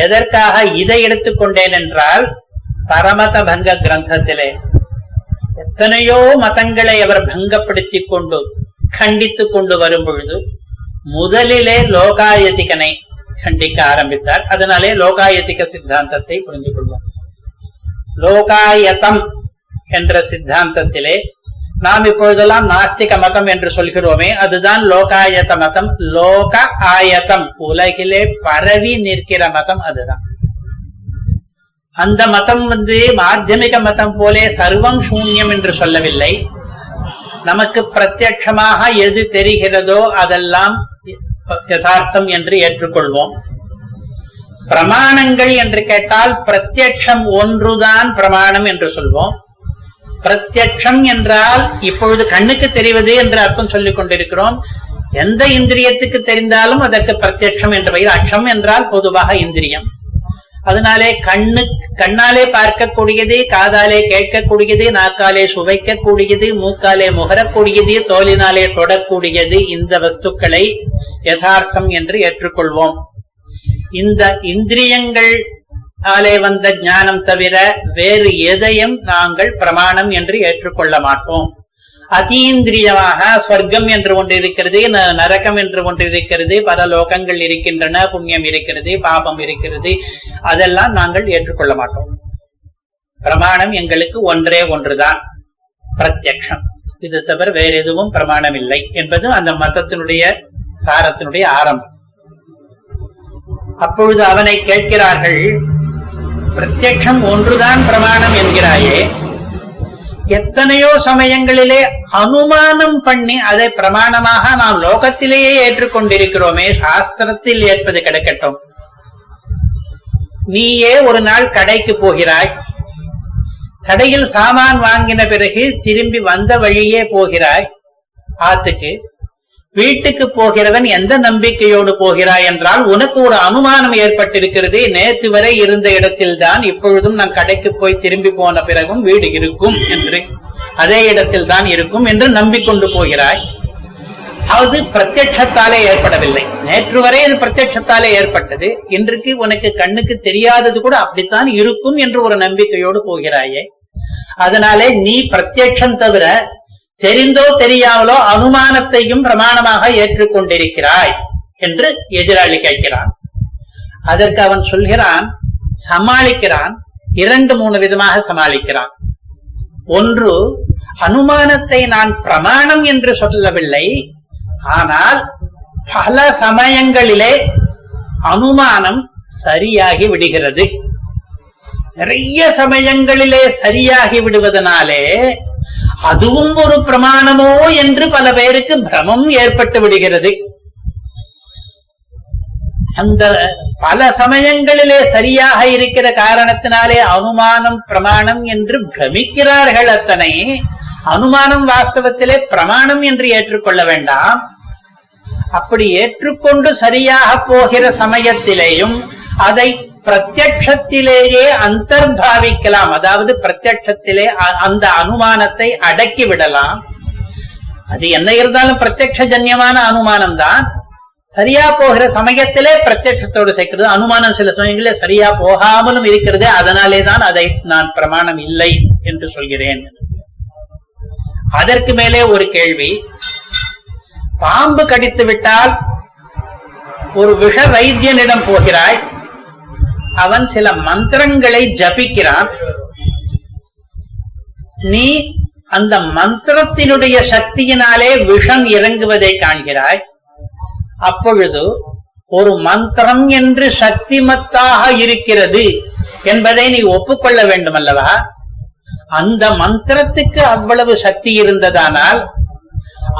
எதற்காக இதை எடுத்துக்கொண்டேன் என்றால், பரமத பங்க கிரந்தத்திலே எத்தனையோ மதங்களை அவர் பங்கப்படுத்தி கொண்டு கண்டித்து கொண்டு வரும் பொழுது முதலிலே லோகாயதிகனை கண்டிக்க ஆரம்பித்தார். அதனாலே லோகாயதிக சித்தாந்தத்தை புரிந்து கொள்வோம். லோகாயதம் என்ற சித்தாந்தத்திலே நாம் இப்பொழுதெல்லாம் நாஸ்திக மதம் என்று சொல்கிறோமே, அதுதான் லோகாயத மதம். லோக ஆயதம், உலகிலே பரவி நிற்கிற மதம், அதுதான். அந்த மதம் வந்து மாத்தியமிக மதம் போலே சர்வம் சூன்யம் என்று சொல்லவில்லை. நமக்கு பிரத்யட்சமாக எது தெரிகிறதோ அதெல்லாம் யதார்த்தம் என்று ஏற்றுக்கொள்வோம். பிரமாணங்கள் என்று கேட்டால் பிரத்யட்சம் ஒன்றுதான் பிரமாணம் என்று சொல்வோம். பிரத்யட்சம் என்றால் இப்பொழுது கண்ணுக்கு தெரிவது என்று அர்த்தம் சொல்லிக் கொண்டிருக்கிறோம். எந்த இந்திரியத்துக்கு தெரிந்தாலும் அதற்கு பிரத்யட்சம் என்ற பெயர். அட்சம் என்றால் பொதுவாக இந்திரியம். அதனாலே கண்ணு கண்ணாலே பார்க்கக்கூடியது, காதாலே கேட்கக்கூடியது, நாக்காலே சுவைக்கக்கூடியது, மூக்காலே முகரக்கூடியது, தோலினாலே தொடக்கூடியது, இந்த வஸ்துக்களை யதார்த்தம் என்று ஏற்றுக்கொள்வோம். இந்த இந்திரியங்கள் ஆலே வந்த ஞானம் தவிர வேறு எதையும் நாங்கள் பிரமாணம் என்று ஏற்றுக்கொள்ள மாட்டோம். அதீந்திரியமாக ஸ்வர்க்கம் என்று ஒன்று இருக்கிறது, நரகம் என்று ஒன்று இருக்கிறது, பல லோகங்கள் இருக்கின்றன, புண்ணியம் இருக்கிறது, பாபம் இருக்கிறது, அதெல்லாம் நாங்கள் ஏற்றுக்கொள்ள மாட்டோம். பிரமாணம் எங்களுக்கு ஒன்றே ஒன்றுதான், பிரத்யக்ஷம். இது தவிர வேற எதுவும் பிரமாணம் இல்லை என்பது அந்த மதத்தினுடைய சாரத்தினுடைய ஆரம்பம். அப்பொழுது அவனை கேட்கிறார்கள், பிரத்யக்ஷம் ஒன்றுதான் பிரமாணம் என்கிறாயே, எத்தனையோ சமயங்களிலே அனுமானம் பண்ணி அதை பிரமாணமாக நாம் லோகத்திலேயே ஏற்றுக்கொண்டிருக்கிறோமே, சாஸ்திரத்தில் ஏற்பது கிடைக்கட்டும். நீயே ஒரு நாள் கடைக்கு போகிறாய், கடையில் சாமான் வாங்கின பிறகு திரும்பி வந்த வழியே போகிறாய், ஆத்துக்கு வீட்டுக்கு போகிறவன் எந்த நம்பிக்கையோடு போகிறாய் என்றால் உனக்கு ஒரு அனுமானம் ஏற்பட்டிருக்கிறது. நேற்று வரை இருந்த இடத்தில்தான் இப்பொழுதும் நான் கடைக்கு போய் திரும்பி போன பிறகும் வீடு இருக்கும் என்று, அதே இடத்தில் தான் இருக்கும் என்று நம்பிக்கொண்டு போகிறாய். அது பிரத்யட்சத்தாலே ஏற்படவில்லை. நேற்று வரை அது பிரத்யட்சத்தாலே ஏற்பட்டது, இன்றைக்கு உனக்கு கண்ணுக்கு தெரியாதது கூட அப்படித்தான் இருக்கும் என்று ஒரு நம்பிக்கையோடு போகிறாயே. அதனாலே நீ பிரத்யட்சம் தவிர தெரிந்தோ தெரியாமலோ அனுமானத்தையும் பிரமாணமாக ஏற்றுக்கொண்டிருக்கிறாய் என்று எதிராளி கேட்கிறான். அதற்கு அவன் சொல்கிறான், சமாளிக்கிறான். இரண்டு மூணு விதமாக சமாளிக்கிறான். ஒன்று, அனுமானத்தை நான் பிரமாணம் என்று சொல்லவில்லை, ஆனால் பல சமயங்களிலே அனுமானம் சரியாகி விடுகிறது. நிறைய சமயங்களிலே சரியாகி விடுவதனாலே அதுவும் ஒரு பிரமாணமோ என்று பல பேருக்கு பிரமம் ஏற்பட்டு விடுகிறது. அந்த பல சமயங்களிலே சரியாக இருக்கிற காரணத்தினாலே அனுமானம் பிரமாணம் என்று பிரமிக்கிறார்கள். அத்தனை அனுமானம் வாஸ்தவத்திலே பிரமாணம் என்று ஏற்றுக்கொள்ள வேண்டாம். அப்படி ஏற்றுக்கொண்டு சரியாக போகிற சமயத்திலேயும் அதை பிரத்யட்சத்திலேயே அந்தர்பாவிக்கலாம். அதாவது பிரத்யட்சத்திலே அந்த அனுமானத்தை அடக்கி விடலாம். அது என்ன இருந்தாலும் பிரத்யட்ச ஜன்யமான அனுமானம் தான். சரியா போகிற சமயத்திலே பிரத்யட்சத்தோடு சேர்க்கிறது. அனுமானம் சில சமயங்களே சரியா போகாமலும் இருக்கிறது. அதனாலே தான் அதை நான் பிரமாணம் இல்லை என்று சொல்கிறேன். அதற்கு மேலே ஒரு கேள்வி, பாம்பு கடித்து விட்டால் ஒரு விஷ வைத்தியனிடம் போகிறாய், அவன் சில மந்திரங்களை ஜபிக்கிறான், நீ அந்த மந்திரத்தினுடைய சக்தியினாலே விஷம் இறங்குவதை காண்கிறாய். அப்பொழுது ஒரு மந்திரம் என்று சக்திமத்தாக இருக்கிறது என்பதை நீ ஒப்புக்கொள்ள வேண்டும் அல்லவா? அந்த மந்திரத்துக்கு அவ்வளவு சக்தி இருந்ததானால்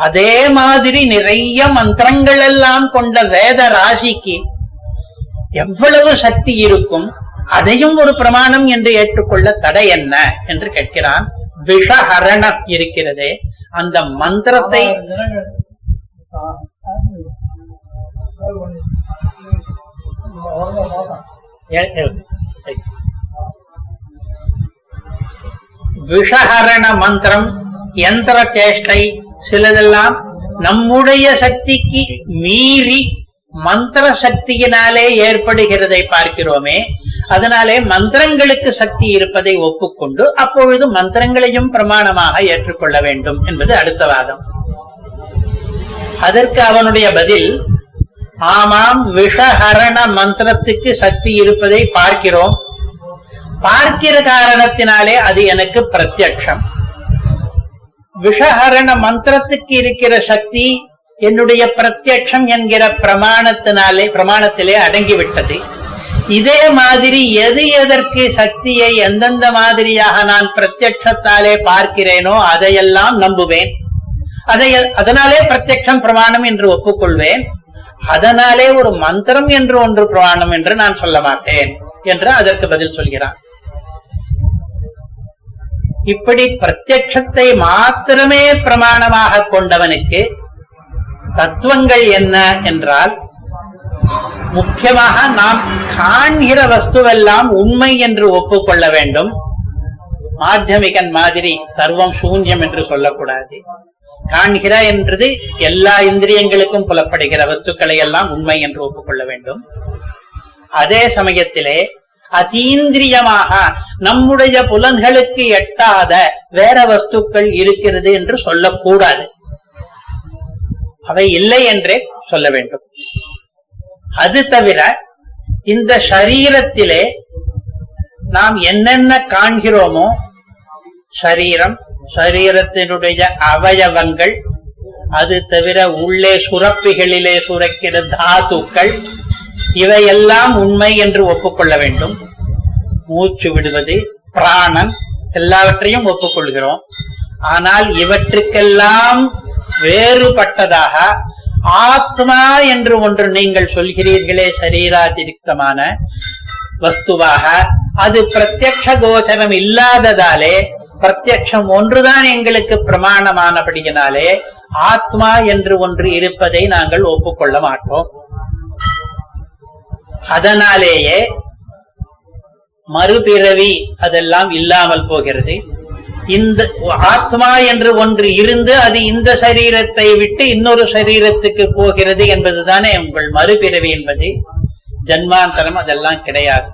அதே மாதிரி நிறைய மந்திரங்கள் எல்லாம் கொண்ட வேத ராசிக்கு எவ்வளவு சக்தி இருக்கும், அதையும் ஒரு பிரமாணம் என்று ஏற்றுக்கொள்ள தடை என்ன என்று கேட்கிறான். விஷஹரணம் இருக்கிறதே, அந்த மந்திரத்தை விஷஹரண மந்திரம், யந்திர சேஷ்டை, சிலதெல்லாம் நம்முடைய சக்திக்கு மீறி மந்திர சக்தியினாலே ஏற்படுகிறதை பார்க்கிறோமே. அதனாலே மந்திரங்களுக்கு சக்தி இருப்பதை ஒப்புக்கொண்டு அப்பொழுது மந்திரங்களையும் பிரமாணமாக ஏற்றுக்கொள்ள வேண்டும் என்பது அடுத்த வாதம். அதற்கு அவனுடைய பதில், ஆமாம், விஷஹரண மந்திரத்துக்கு சக்தி இருப்பதை பார்க்கிறோம், பார்க்கிற காரணத்தினாலே அது எனக்கு பிரத்யட்சம். விஷஹரண மந்திரத்துக்கு இருக்கிற சக்தி என்னுடைய பிரத்யட்சம் என்கிற பிரமாணத்தினாலே பிரமாணத்திலே அடங்கிவிட்டது. இதே மாதிரி எது எதற்கு சக்தியை எந்தெந்த மாதிரியாக நான் பிரத்யட்சத்தாலே பார்க்கிறேனோ அதையெல்லாம் நம்புவேன். அதை அதனாலே பிரத்யட்சம் பிரமாணம் என்று ஒப்புக்கொள்வேன். அதனாலே ஒரு மந்திரம் என்று ஒன்று பிரமாணம் என்று நான் சொல்ல மாட்டேன் என்று அதற்கு பதில் சொல்கிறான். இப்படி பிரத்யட்சத்தை மாத்திரமே பிரமாணமாக கொண்டவனுக்கு தத்துவங்கள் என்ன என்றால், முக்கியமாக நாம் காண்கிற வஸ்துவெல்லாம் உண்மை என்று ஒப்புக்கொள்ள வேண்டும். மாத்தியமிகன் மாதிரி சர்வம் சூன்யம் என்று சொல்லக்கூடாது. காண்கிற என்றது எல்லா இந்திரியங்களுக்கும் புலப்படுகிற வஸ்துக்களை எல்லாம் உண்மை என்று ஒப்புக்கொள்ள வேண்டும். அதே சமயத்திலே அதீந்திரியமாக நம்முடைய புலன்களுக்கு எட்டாத வேற வஸ்துக்கள் இருக்கிறது என்று சொல்லக்கூடாது. அவை இல்லை என்றே சொல்ல வேண்டும். அது தவிர இந்த சரீரத்திலே நாம் என்னென்ன காண்கிறோமோ, சரீரம், சரீரத்தினுடைய அவயவங்கள், அது தவிர உள்ளே சுரப்பிகளிலே சுரக்கிற தாத்துக்கள், இவையெல்லாம் உண்மை என்று ஒப்புக்கொள்ள வேண்டும். மூச்சு விடுவது, பிராணன், எல்லாவற்றையும் ஒப்புக்கொள்கிறோம். ஆனால் இவற்றுக்கெல்லாம் வேறுபட்டதாக ஆத்மா என்று ஒன்று நீங்கள் சொல்கிறீர்களே, சரீராதிரிக்தமான வஸ்துவாக, அது பிரத்யக்ஷ கோச்சரம் இல்லாததாலே, பிரத்யக்ஷம் ஒன்றுதான் எங்களுக்கு பிரமாணமானபடியினாலே ஆத்மா என்று ஒன்று இருப்பதை நாங்கள் ஒப்புக்கொள்ள மாட்டோம். அதனாலேயே மறுபிறவி அதெல்லாம் இல்லாமல் போகிறது. இந்த ஆத்மா என்று ஒன்று இருந்து அது இந்த சரீரத்தை விட்டு இன்னொரு சரீரத்துக்கு போகிறது என்பதுதானே உங்கள் மறுபிறவி என்பது. ஜன்மாந்தரம் அதெல்லாம் கிடையாது.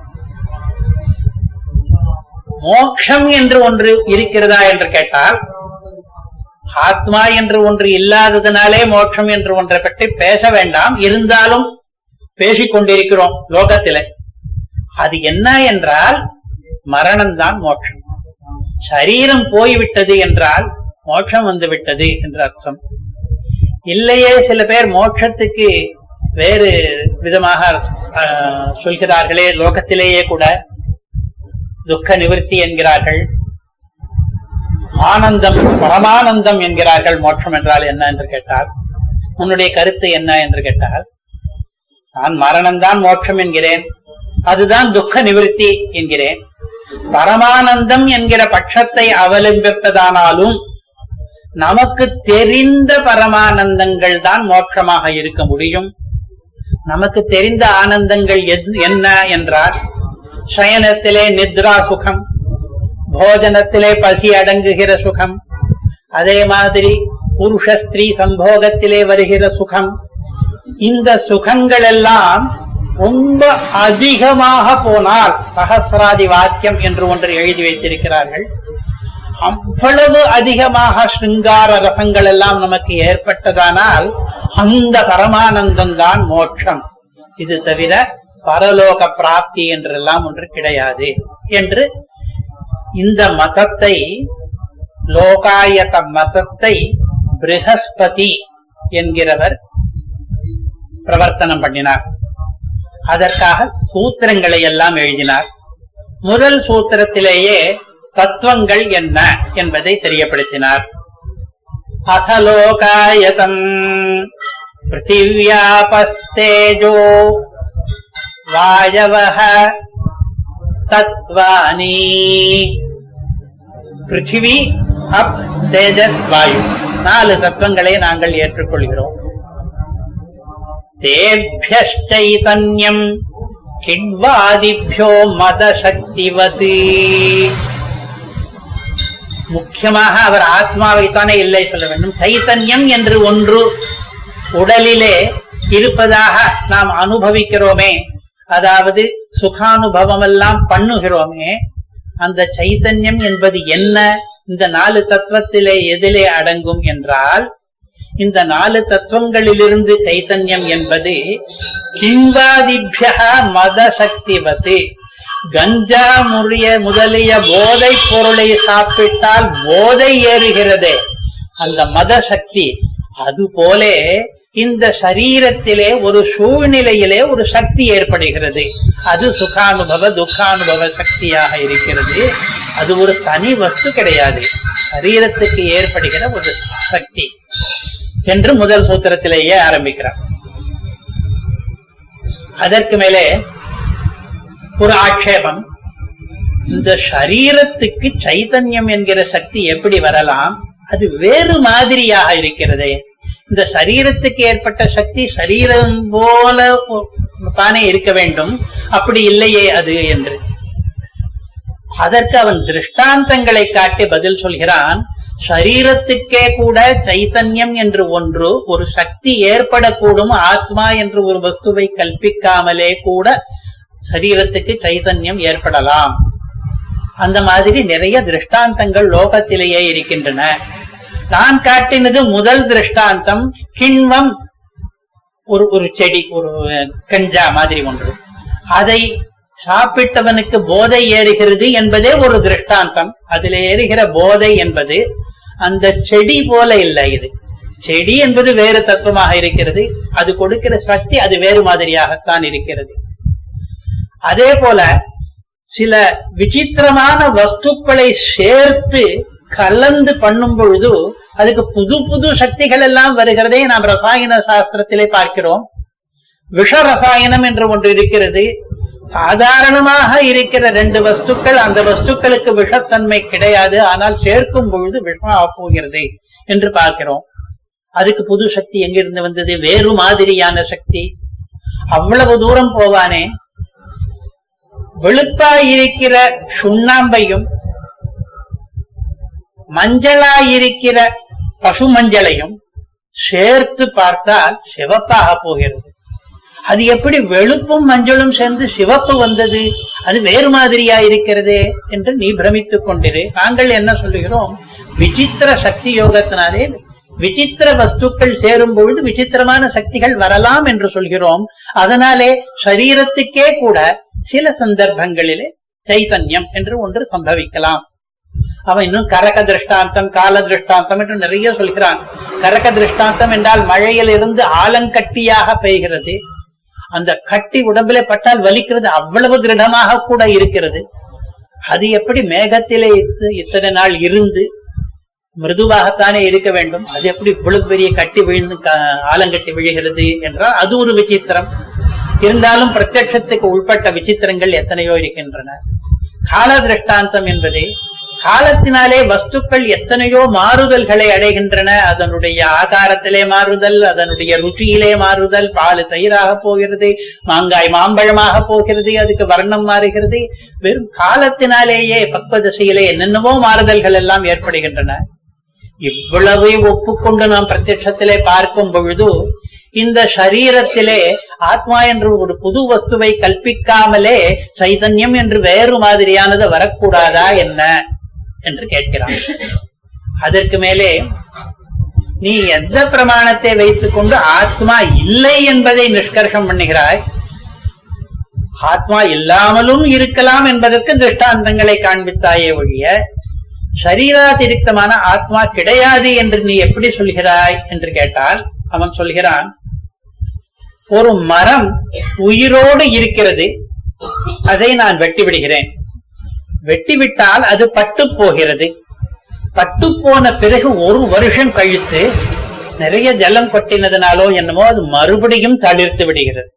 மோட்சம் என்று ஒன்று இருக்கிறதா என்று கேட்டால், ஆத்மா என்று ஒன்று இல்லாததுனாலே மோட்சம் என்று ஒன்றை பற்றி பேச வேண்டாம். இருந்தாலும் பேசிக்கொண்டிருக்கிறோம் லோகத்திலே. அது என்ன என்றால் மரணம்தான் மோட்சம். சரீரம் போய்விட்டது என்றால் மோட்சம் வந்துவிட்டது என்று அர்த்தம் இல்லையே. சில பேர் மோட்சத்துக்கு வேறு விதமாக சொல்கிறார்களே, லோகத்திலேயே கூட துக்க நிவர்த்தி என்கிறார்கள், ஆனந்தம், பரமானந்தம் என்கிறார்கள். மோட்சம் என்றால் என்ன என்று கேட்டால், உன்னுடைய கருத்து என்ன என்று கேட்டால், நான் மரணம்தான் மோட்சம் என்கிறேன், அதுதான் துக்க நிவர்த்தி என்கிறேன். பரமானந்தம் என்கிற பட்சத்தை அவலம்பிப்பதானாலும் நமக்கு தெரிந்த பரமானந்தங்கள் தான் மோட்சமாக இருக்க முடியும். நமக்கு தெரிந்த ஆனந்தங்கள் என்ன என்றால், சயனத்திலே நித்ரா சுகம், போஜனத்திலே பசி அடங்குகிற சுகம், அதே மாதிரி புருஷ ஸ்திரீ சம்போகத்திலே வருகிற சுகம், இந்த சுகங்கள் எல்லாம் ரொம்ப அதிகமாக போனால் சகசிராதி வாக்கியம் என்று ஒன்று எழுதி வைத்திருக்கிறார்கள். அவ்வளவு அதிகமாக ஸ்ருங்கார ரசங்கள் எல்லாம் நமக்கு ஏற்பட்டதானால் அந்த பரமானந்தம் தான் மோட்சம். இது தவிர பரலோக பிராப்தி என்றெல்லாம் ஒன்று கிடையாது என்று இந்த மதத்தை, லோகாயத மதத்தை பிரகஸ்பதி என்கிறவர் பிரவர்த்தனம் பண்ணினார். அதற்காக சூத்திரங்களை எல்லாம் எழுதினார். முதல் சூத்திரத்திலேயே தத்துவங்கள் என்ன என்பதை தெரியப்படுத்தினார். அதலோகாயதம் பிருத்திவியாபஸ்தேஜோ வாயவஹ தத்வானி. பிருத்திவி, அப், தேஜஸ், வாயு, நாலு தத்துவங்களை நாங்கள் ஏற்றுக்கொள்கிறோம். தேவ்யச்சைதன்யம் கிட்வாதிப்யோ மதசக்திவதி. முக்கியமாக அவர் ஆத்மாவைத்தானே இல்லை சொல்ல வேண்டும். சைத்தன்யம் என்று ஒன்று உடலிலே இருப்பதாக நாம் அனுபவிக்கிறோமே, அதாவது சுகானுபவம் எல்லாம் பண்ணுகிறோமே, அந்த சைத்தன்யம் என்பது என்ன? இந்த நாலு தத்துவத்திலே எதிலே அடங்கும் என்றால், இந்த நாலு தத்துவங்களிலிருந்து சைத்தன்யம் என்பது கிம்பாதிப்யா மதசக்திவது. கஞ்சா முறிய முதலிய போதை பொருளை சாப்பிட்டால் போதை ஏறுகிறதே அந்த மத சக்தி, அதுபோல இந்த சரீரத்திலே ஒரு சூழ்நிலையிலே ஒரு சக்தி ஏற்படுகிறது. அது சுகானுபவ துக்கானுபவ சக்தியாக இருக்கிறது. அது ஒரு தனி வஸ்து கிடையாது, சரீரத்துக்கு ஏற்படுகிற ஒரு சக்தி என்று முதல் சூத்திரத்திலேயே ஆரம்பிக்கிறார். அதற்கு மேலே ஒரு ஆட்சேபம், இந்த சரீரத்துக்கு சைதன்யம் என்கிற சக்தி எப்படி வரலாம்? அது வேறு மாதிரியாக இருக்கிறதே. இந்த சரீரத்துக்கு ஏற்பட்ட சக்தி சரீரம் போல தானே இருக்க வேண்டும், அப்படி இல்லையே அது என்று. அதற்கு அவன் திருஷ்டாந்தங்களை காட்டி பதில் சொல்கிறான். சரீரத்துக்கே கூட சைதன்யம் என்று ஒன்று, ஒரு சக்தி ஏற்படக்கூடும். ஆத்மா என்று ஒரு வஸ்துவை கல்பிக்காமலே கூட சரீரத்துக்கு சைதன்யம் ஏற்படலாம். அந்த மாதிரி நிறைய திருஷ்டாந்தங்கள் லோகத்திலேயே இருக்கின்றன. நான் காட்டினது முதல் திருஷ்டாந்தம் கிண்வம், ஒரு ஒரு செடி, ஒரு கஞ்சா மாதிரி ஒன்று, அதை சாப்பிட்டவனுக்கு போதை ஏறுகிறது என்பதே ஒரு திருஷ்டாந்தம். அதில் ஏறுகிற போதை என்பது அந்த செடி போல இல்லை. இது செடி என்பது வேறு தத்துவமாக இருக்கிறது, அது கொடுக்கிற சக்தி அது வேறு மாதிரியாகத்தான் இருக்கிறது. அதே போல சில விசித்திரமான வஸ்துக்களை சேர்த்து கலந்து பண்ணும் பொழுது அதுக்கு புது புது சக்திகள் எல்லாம் வருகிறதை நாம் ரசாயன சாஸ்திரத்திலே பார்க்கிறோம். விஷ ரசாயனம் என்று ஒன்று இருக்கிறது. சாதாரணமாக இருக்கிற ரெண்டு வஸ்துக்கள், அந்த வஸ்துக்களுக்கு விஷத்தன்மை கிடையாது, ஆனால் சேர்க்கும் பொழுது விஷமாக போகிறது என்று பார்க்கிறோம். அதுக்கு புது சக்தி எங்கிருந்து வந்தது? வேறு மாதிரியான சக்தி. அவ்வளவு தூரம் போவானே, வெளுப்பாயிருக்கிற சுண்ணாம்பையும் மஞ்சளாயிருக்கிற பசு மஞ்சளையும் சேர்த்து பார்த்தால் சிவப்பாக போகிறது. அது எப்படி வெளுப்பும் மஞ்சளும் சேர்ந்து சிவப்பு வந்தது? அது வேறு மாதிரியா இருக்கிறது என்று நீ பிரமித்துக் கொண்டிரு. நாங்கள் என்ன சொல்லுகிறோம்? விசித்திர சக்தி யோகத்தினாலே விசித்திர வஸ்துக்கள் சேரும் பொழுது விசித்திரமான சக்திகள் வரலாம் என்று சொல்கிறோம். அதனாலே சரீரத்துக்கே கூட சில சந்தர்ப்பங்களிலே சைதன்யம் என்று ஒன்று சம்பவிக்கலாம். அவன் இன்னும் கரக திருஷ்டாந்தம், கால திருஷ்டாந்தம் என்று நிறைய சொல்கிறான். கரக திருஷ்டாந்தம் என்றால் மழையிலிருந்து ஆலங்கட்டியாக பெய்கிறது. அந்த கட்டி உடம்பிலே பட்டால் வலிக்கிறது, அவ்வளவு திருடமாக கூட இருக்கிறது. அது எப்படி மேகத்திலே இத்தனை நாள் இருந்து மிருதுவாகத்தானே இருக்க வேண்டும், அது எப்படி இவ்வளவு பெரிய கட்டி விழுந்து ஆலங்கட்டி விழுகிறது என்றால் அது ஒரு விசித்திரம். இருந்தாலும் பிரத்யட்சத்துக்கு உட்பட்ட விசித்திரங்கள் எத்தனையோ இருக்கின்றன. கால திருஷ்டாந்தம் என்பது காலத்தினாலே வஸ்துக்கள் எத்தனையோ மாறுதல்களை அடைகின்றன. அதனுடைய ஆகாரத்திலே மாறுதல், அதனுடைய ருச்சியிலே மாறுதல். பால் தயிராக போகிறது, மாங்காய் மாம்பழமாக போகிறது, அதுக்கு வர்ணம் மாறுகிறது. வெறும் காலத்தினாலேயே பக்குவ திசையிலே என்னென்னவோ மாறுதல்கள் எல்லாம் ஏற்படுகின்றன. இவ்வளவையும் ஒப்புக்கொண்டு நாம் பிரத்யட்சத்திலே பார்க்கும் பொழுது இந்த சரீரத்திலே ஆத்மா என்று ஒரு புது வஸ்துவை கற்பிக்காமலே சைதன்யம் என்று வேறு மாதிரியானது வரக்கூடாதா என்ன என்று கேட்கிறான். அதற்கு மேலே நீ எந்த பிரமாணத்தை வைத்துக் கொண்டு ஆத்மா இல்லை என்பதை நிஷ்கர்ஷம் பண்ணுகிறாய்? ஆத்மா இல்லாமலும் இருக்கலாம் என்பதற்கு திருஷ்டாந்தங்களை காண்பித்தாயே ஒழிய சரீராதிரிக்தமான ஆத்மா கிடையாது என்று நீ எப்படி சொல்கிறாய் என்று கேட்டால் அவன் சொல்கிறான், ஒரு மரம் உயிரோடு இருக்கிறது, அதை நான் வெட்டி விடுகிறேன். வெட்டிவிட்டால் அது பட்டு போகிறது. பட்டு போன பிறகு ஒரு வருஷம் கழித்து நிறைய ஜலம் கொட்டினதுனாலோ என்னமோ அது மறுபடியும் தளிர்த்து விடுகிறது.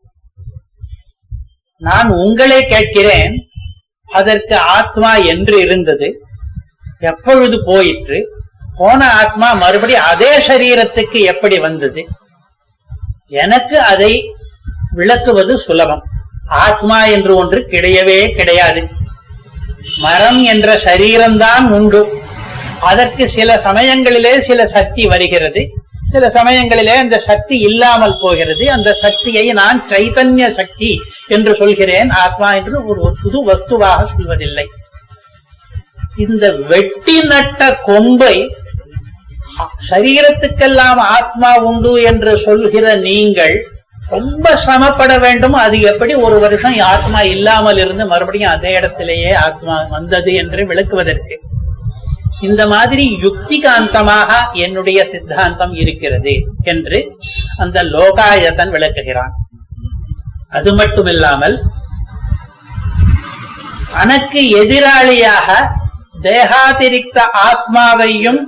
நான் உங்களை கேட்கிறேன், அதற்கு ஆத்மா என்று இருந்தது எப்பொழுது போயிற்று? போன ஆத்மா மறுபடி அதே சரீரத்துக்கு எப்படி வந்தது? எனக்கு அதை விளக்குவது சுலபம். ஆத்மா என்று ஒன்று கிடையவே கிடையாது. மரம் என்ற சரீரம்தான் உண்டு. அதற்கு சில சமயங்களிலே சில சக்தி வருகிறது, சில சமயங்களிலே அந்த சக்தி இல்லாமல் போகிறது. அந்த சக்தியை நான் சைதன்ய சக்தி என்று சொல்கிறேன், ஆத்மா என்று ஒரு புது வஸ்துவாக சொல்வதில்லை. இந்த வெட்டி நட்ட கொம்பை சரீரத்துக்கெல்லாம் ஆத்மா உண்டு என்று சொல்கிற நீங்கள் ரொம்ப சிரமப்பட வேண்டும். அது எப்படி ஒரு வருஷம் ஆத்மா இல்லாமல் இருந்து மறுபடியும் அதே இடத்திலேயே ஆத்மா வந்தது என்று விளக்குவதற்கு இந்த மாதிரி யுக்திகாந்தமாக என்னுடைய சித்தாந்தம் இருக்கிறது என்று அந்த லோகாயதன் விளக்குகிறான். அது மட்டுமில்லாமல் எனக்கு எதிராளியாக தேகாதிரிக்த ஆத்மாவையும்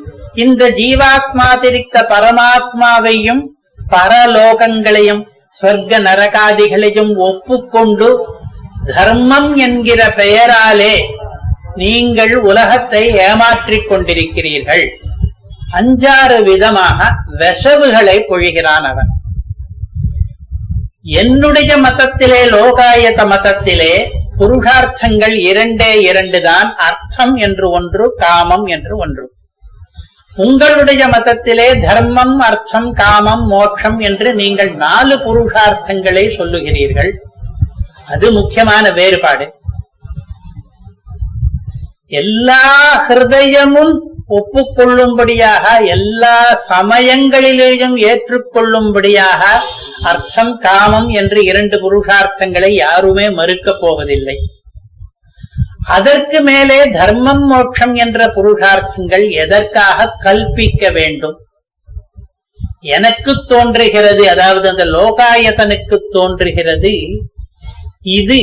இந்த ஜீவாத்மாதிரிக்த பரமாத்மாவையும் பரலோகங்களையும் சொர்க்க நரகாதிகளையும் ஒப்புக்கொண்டு தர்மம் என்கிற பெயராலே நீங்கள் உலகத்தை ஏமாற்றிக் கொண்டிருக்கிறீர்கள். அஞ்சாறு விதமாக வெசவுகளை பொழிகிறான் அவன். என்னுடைய மதத்திலே, லோகாயத மதத்திலே புருஷார்த்தங்கள் இரண்டே இரண்டு தான். அர்த்தம் என்று ஒன்று, காமம் என்று ஒன்று. உங்களுடைய மதத்திலே தர்மம், அர்த்தம், காமம், மோட்சம் என்று நீங்கள் நாலு புருஷார்த்தங்களை சொல்லுகிறீர்கள். அது முக்கியமான வேறுபாடு. எல்லா ஹிருதயமும் ஒப்புக்கொள்ளும்படியாக, எல்லா சமயங்களிலேயும் ஏற்றுக்கொள்ளும்படியாக அர்த்தம், காமம் என்று இரண்டு புருஷார்த்தங்களை யாருமே மறுக்கப் போவதில்லை. அதற்கு மேலே தர்மம், மோட்சம் என்ற புருஷார்த்தங்கள் எதற்காக கல்பிக்க வேண்டும்? எனக்கு தோன்றுகிறது, அதாவது அந்த லோகாயதனுக்கு தோன்றுகிறது, இது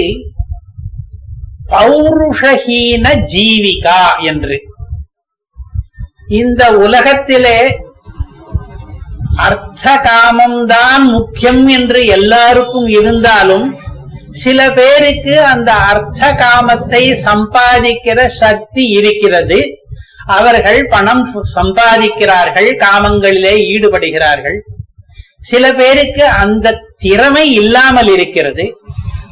பௌருஷஹீன ஜீவிகா என்று. இந்த உலகத்திலே அர்த்த காமம்தான் முக்கியம் என்று எல்லாருக்கும் இருந்தாலும் சில பேருக்கு அந்த அர்த்த காமத்தை சம்பாதிக்கிற சக்தி இருக்கிறது. அவர்கள் பணம் சம்பாதிக்கிறார்கள், காமங்களிலே ஈடுபடுகிறார்கள். சில பேருக்கு அந்த திறமை இல்லாமல் இருக்கிறது.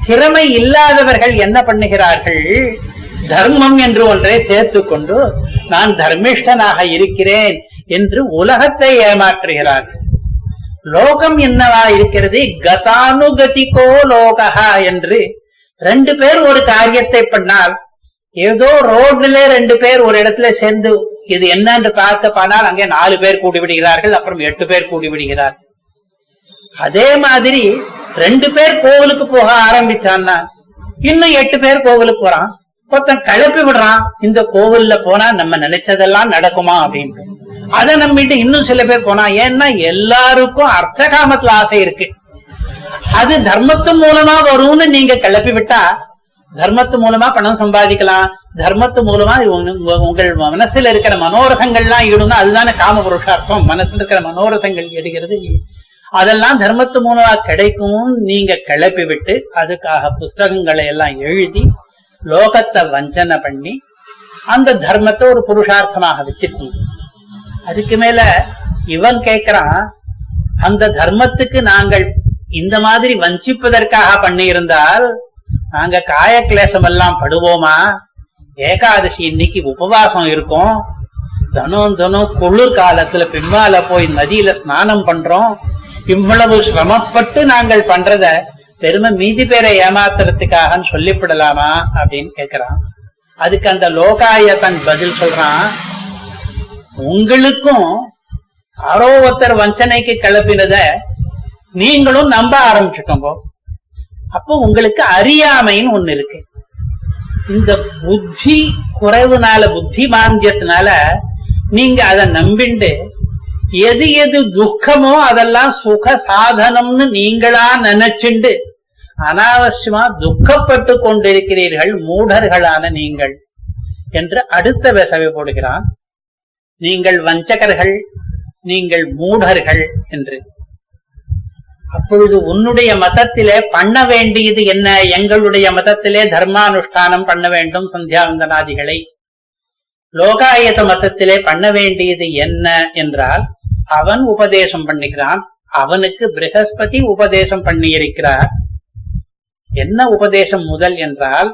திறமை இல்லாதவர்கள் என்ன பண்ணுகிறார்கள்? தர்மம் என்று ஒன்றை சேர்த்து கொண்டு நான் தர்மிஷ்டனாக இருக்கிறேன் என்று உலகத்தை ஏமாற்றுகிறார்கள். லோகம் என்னவா இருக்கிறது? கதானுகதிகோ லோகா என்று. ரெண்டு பேர் ஒரு காரியத்தை பண்ணால், ஏதோ ரோட்ல ரெண்டு பேர் ஒரு இடத்துல சேர்ந்து இது என்னன்னு பார்த்து பண்ணால் அங்கே நாலு பேர் கூடி விடுகிறார்கள், அப்புறம் எட்டு பேர் கூடி விடுகிறார்கள். அதே மாதிரி ரெண்டு பேர் கோவிலுக்கு போக ஆரம்பிச்சான்னா இன்னும் எட்டு பேர் கோவிலுக்கு போறான், மொத்தம் கிளப்பி விடுறான். இந்த கோவில்ல போனா நம்ம நினைச்சதெல்லாம் நடக்குமா அப்படின்ட்டு அதை நம்பிட்டு இன்னும் சில பேர் போனா, ஏன்னா எல்லாருக்கும் அர்த்த காமத்துல ஆசை இருக்கு. அது தர்மத்து மூலமா வரும்னு நீங்க கிளப்பி விட்டா, தர்மத்து மூலமா பணம் சம்பாதிக்கலாம், தர்மத்து மூலமா உங்கள் மனசுல இருக்கிற மனோரதங்கள்லாம் ஈடுனா அதுதான காம புருஷார்த்தம். மனசுல இருக்கிற மனோரதங்கள் ஈடுகிறது, அதெல்லாம் தர்மத்து மூலமா கிடைக்கும். நீங்க கிளப்பி விட்டு அதுக்காக புஸ்தகங்களை எல்லாம் எழுதி லோகத்தை வஞ்சனை பண்ணி அந்த தர்மத்தை ஒரு புருஷார்த்தமாக வச்சிருக்கீங்க. அதுக்கு மேல இவன் கேட்கிறான், அந்த தர்மத்துக்கு நாங்கள் இந்த மாதிரி வஞ்சிப்பதற்காக பண்ணி இருந்தால் நாங்க காயக்லேசம் எல்லாம் படுவோமா? ஏகாதசி இன்னைக்கு உபவாசம் இருக்கும், தனம் தனம் குளிர் காலத்துல பின்னால போய் நதியில ஸ்நானம் பண்றோம். இவ்வளவு சிரமப்பட்டு நாங்கள் பண்றத பெருமை மீதி பேரை ஏமாத்துறதுக்காக சொல்லிவிடலாமா அப்படின்னு கேக்குறான். அதுக்கு அந்த லோகாயதன் பதில் சொல்றான், உங்களுக்கும் ஆரோவத்தர் வஞ்சனைக்கு கிளப்பினத நீங்களும் நம்ப ஆரம்பிச்சுட்டோங்க. அப்போ உங்களுக்கு அறியாமைன்னு ஒண்ணு இருக்கு. இந்த புத்தி குறைவுனால, புத்தி மாந்தியத்தினால நீங்க அதை நம்பிண்டு எது எது துக்கமோ அதெல்லாம் சுக சாதனம்னு நீங்களா நினைச்சுண்டு அனாவசியமா துக்கப்பட்டு கொண்டிருக்கிறீர்கள் மூடர்களான நீங்கள் என்று அடுத்த வசை போடுகிறான். நீங்கள் வஞ்சகர்கள், நீங்கள் மூடர்கள் என்று. அப்பொழுது உன்னுடைய மதத்திலே பண்ண வேண்டியது என்ன? எங்களுடைய மதத்திலே தர்மானுஷ்டானம் பண்ண வேண்டும், சந்தியாவந்தனாதிகளை. லோகாயத மதத்திலே பண்ண வேண்டியது என்ன என்றால், அவன் உபதேசம் பண்ணுகிறான். அவனுக்கு பிரகஸ்பதி உபதேசம் பண்ணி இருக்கிறார். என்ன உபதேசம் முதல் என்றால்,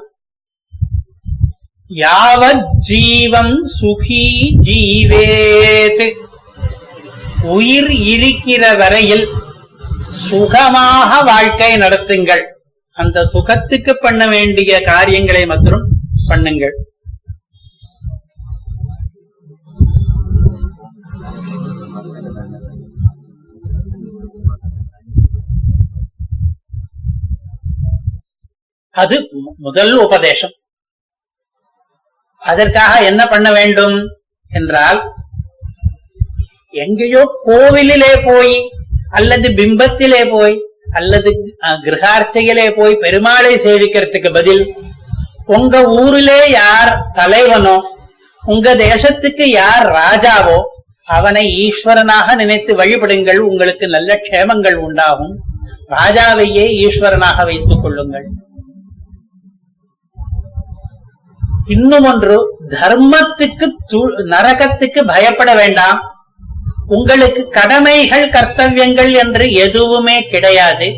யாவத் ஜீவம் சுகி ஜீவேத், உயிர் இருக்கிற வரையில் சுகமாக வாழ்க்கை நடத்துங்கள். அந்த சுகத்துக்கு பண்ண வேண்டிய காரியங்களை மட்டும் பண்ணுங்கள். அது முதல் உபதேசம். அதற்காக என்ன பண்ண வேண்டும் என்றால், எங்கேயோ கோவிலிலே போய் அல்லது பிம்பத்திலே போய் அல்லது கிரகார்ச்சையிலே போய் பெருமாளை சேவிக்கிறதுக்கு பதில், உங்க ஊரிலே யார் தலைவனோ, உங்க தேசத்துக்கு யார் ராஜாவோ அவனை ஈஸ்வரனாக நினைத்து வழிபடுங்கள். உங்களுக்கு நல்ல க்ஷேமங்கள் உண்டாகும். ராஜாவையே ஈஸ்வரனாக வைத்துக் கொள்ளுங்கள். இன்னும் ஒன்று, தர்மத்துக்கு நரகத்துக்கு பயப்பட வேண்டாம். உங்களுக்கு கடமைகள் கர்த்தவியங்கள் என்று எதுவுமே கிடையாது.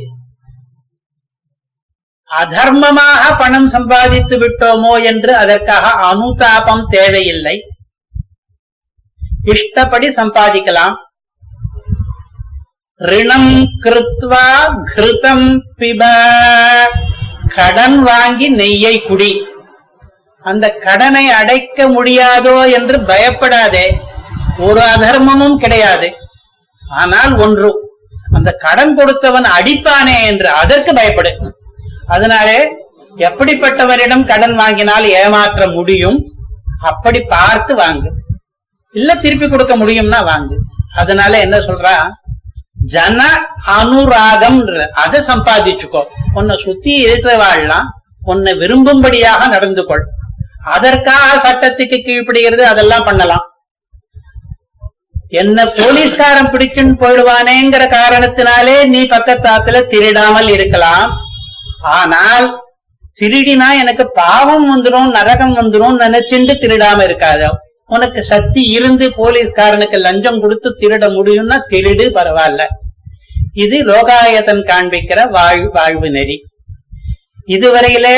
அதர்மமாக பணம் சம்பாதித்து விட்டோமோ என்று அதற்காக அனுதாபம் தேவையில்லை. இஷ்டப்படி சம்பாதிக்கலாம். ரிணம் கிருத்வா கிருதம் பிப, கடன் வாங்கி நெய்யை குடி. அந்த கடனை அடைக்க முடியாதோ என்று பயப்படாதே. ஒரு அதர்மமும் கிடையாது. ஆனால் ஒன்று, அந்த கடன் கொடுத்தவன் அடிப்பானே என்று அதற்கு பயப்படு. அதனாலே எப்படிப்பட்டவரிடம் கடன் வாங்கினால் ஏமாற்ற முடியும், அப்படி பார்த்து வாங்கு. இல்ல திருப்பி கொடுக்க முடியும்னா வாங்கு. அதனால என்ன சொல்றா, ஜன அனுராகம் அதை சம்பாதிச்சுக்கோ. உன்னை சுத்தி இருக்கிறவாழ்லாம் உன்னை விரும்பும்படியாக நடந்து கொள். அதற்காக சட்டத்துக்கு கீழ்ப்படுகிறது அதெல்லாம் பண்ணலாம். என்ன போலீஸ்காரன் பிடிச்சுன்னு போயிடுவானேங்கிற காரணத்தினாலே நீ பக்கத்தாத்துல திருடாமல் இருக்கலாம். ஆனால் திருடினா எனக்கு பாவம் வந்துடும் நரகம் வந்துடும் நினைச்சுண்டு திருடாம இருக்காது. உனக்கு சக்தி இருந்து போலீஸ்காரனுக்கு லஞ்சம் கொடுத்து திருட முடியும்னா திருடு, பரவாயில்ல. இது லோகாயதன் காண்பிக்கிற வாழ்வு நெறி. இதுவரையிலே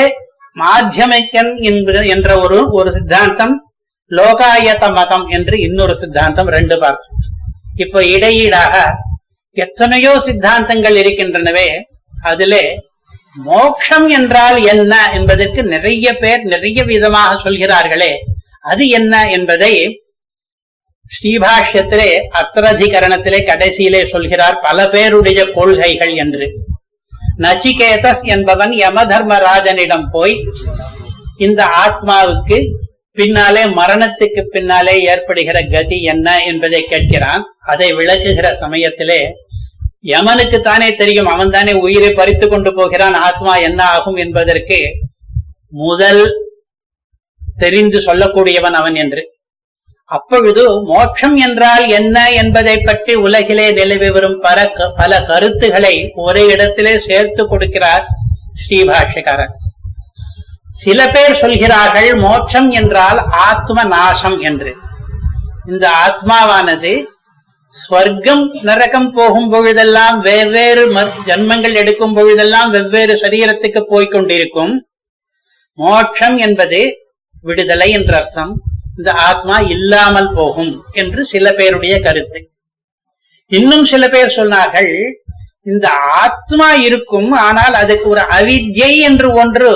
மாத்தியமிகன் என்ற ஒரு ஒரு சித்தாந்தம், லோகாயத மதம் என்று இன்னொரு சித்தாந்தம், ரெண்டு பார்த்தோம். இப்போ இடையீடாக எத்தனையோ சித்தாந்தங்கள் இருக்கின்றனவே, அதிலே மோட்சம் என்றால் என்ன என்பதற்கு நிறைய பேர் நிறைய விதமாக சொல்கிறார்களே, அது என்ன என்பதை ஸ்ரீபாஷ்யத்திலே அத்திரதிகரணத்திலே கடைசியிலே சொல்கிறார் பல பேருடைய கொள்கைகள் என்று. நச்சிகேதஸ் என்பவன் யம தர்மராஜனிடம் போய், இந்த ஆத்மாவுக்கு பின்னாலே மரணத்துக்கு பின்னாலே ஏற்படுகிற கதி என்ன என்பதை கேட்கிறான். அதை விளக்குகிற சமயத்திலே, யமனுக்கு தானே தெரியும், அவன் தானே உயிரை பறித்து கொண்டு போகிறான், ஆத்மா என்ன ஆகும் என்பதற்கு முதல் தெரிந்து சொல்லக்கூடியவன் அவன் என்று. அப்பொழுது மோட்சம் என்றால் என்ன என்பதை பற்றி உலகிலே நிலவி வரும் பல பல கருத்துகளை ஒரே இடத்திலே சேர்த்து கொடுக்கிறார் ஸ்ரீபாஷ்யகாரர். சில பேர் சொல்கிறார்கள் மோட்சம் என்றால் ஆத்ம நாசம் என்று. இந்த ஆத்மாவானது ஸ்வர்க்கம் நரகம் போகும் பொழுதெல்லாம், வெவ்வேறு ஜன்மங்கள் எடுக்கும் பொழுதெல்லாம் வெவ்வேறு சரீரத்துக்கு போய்கொண்டிருக்கும். மோட்சம் என்பது விடுதலை என்ற அர்த்தம். இந்த ஆத்மா இல்லாமல் போகும் என்று சில பேருடைய கருத்து. இன்னும் சில பேர் சொன்னார்கள், இந்த ஆத்மா இருக்கும், ஆனால் அதுக்கு ஒரு அவித்யை என்று ஒன்று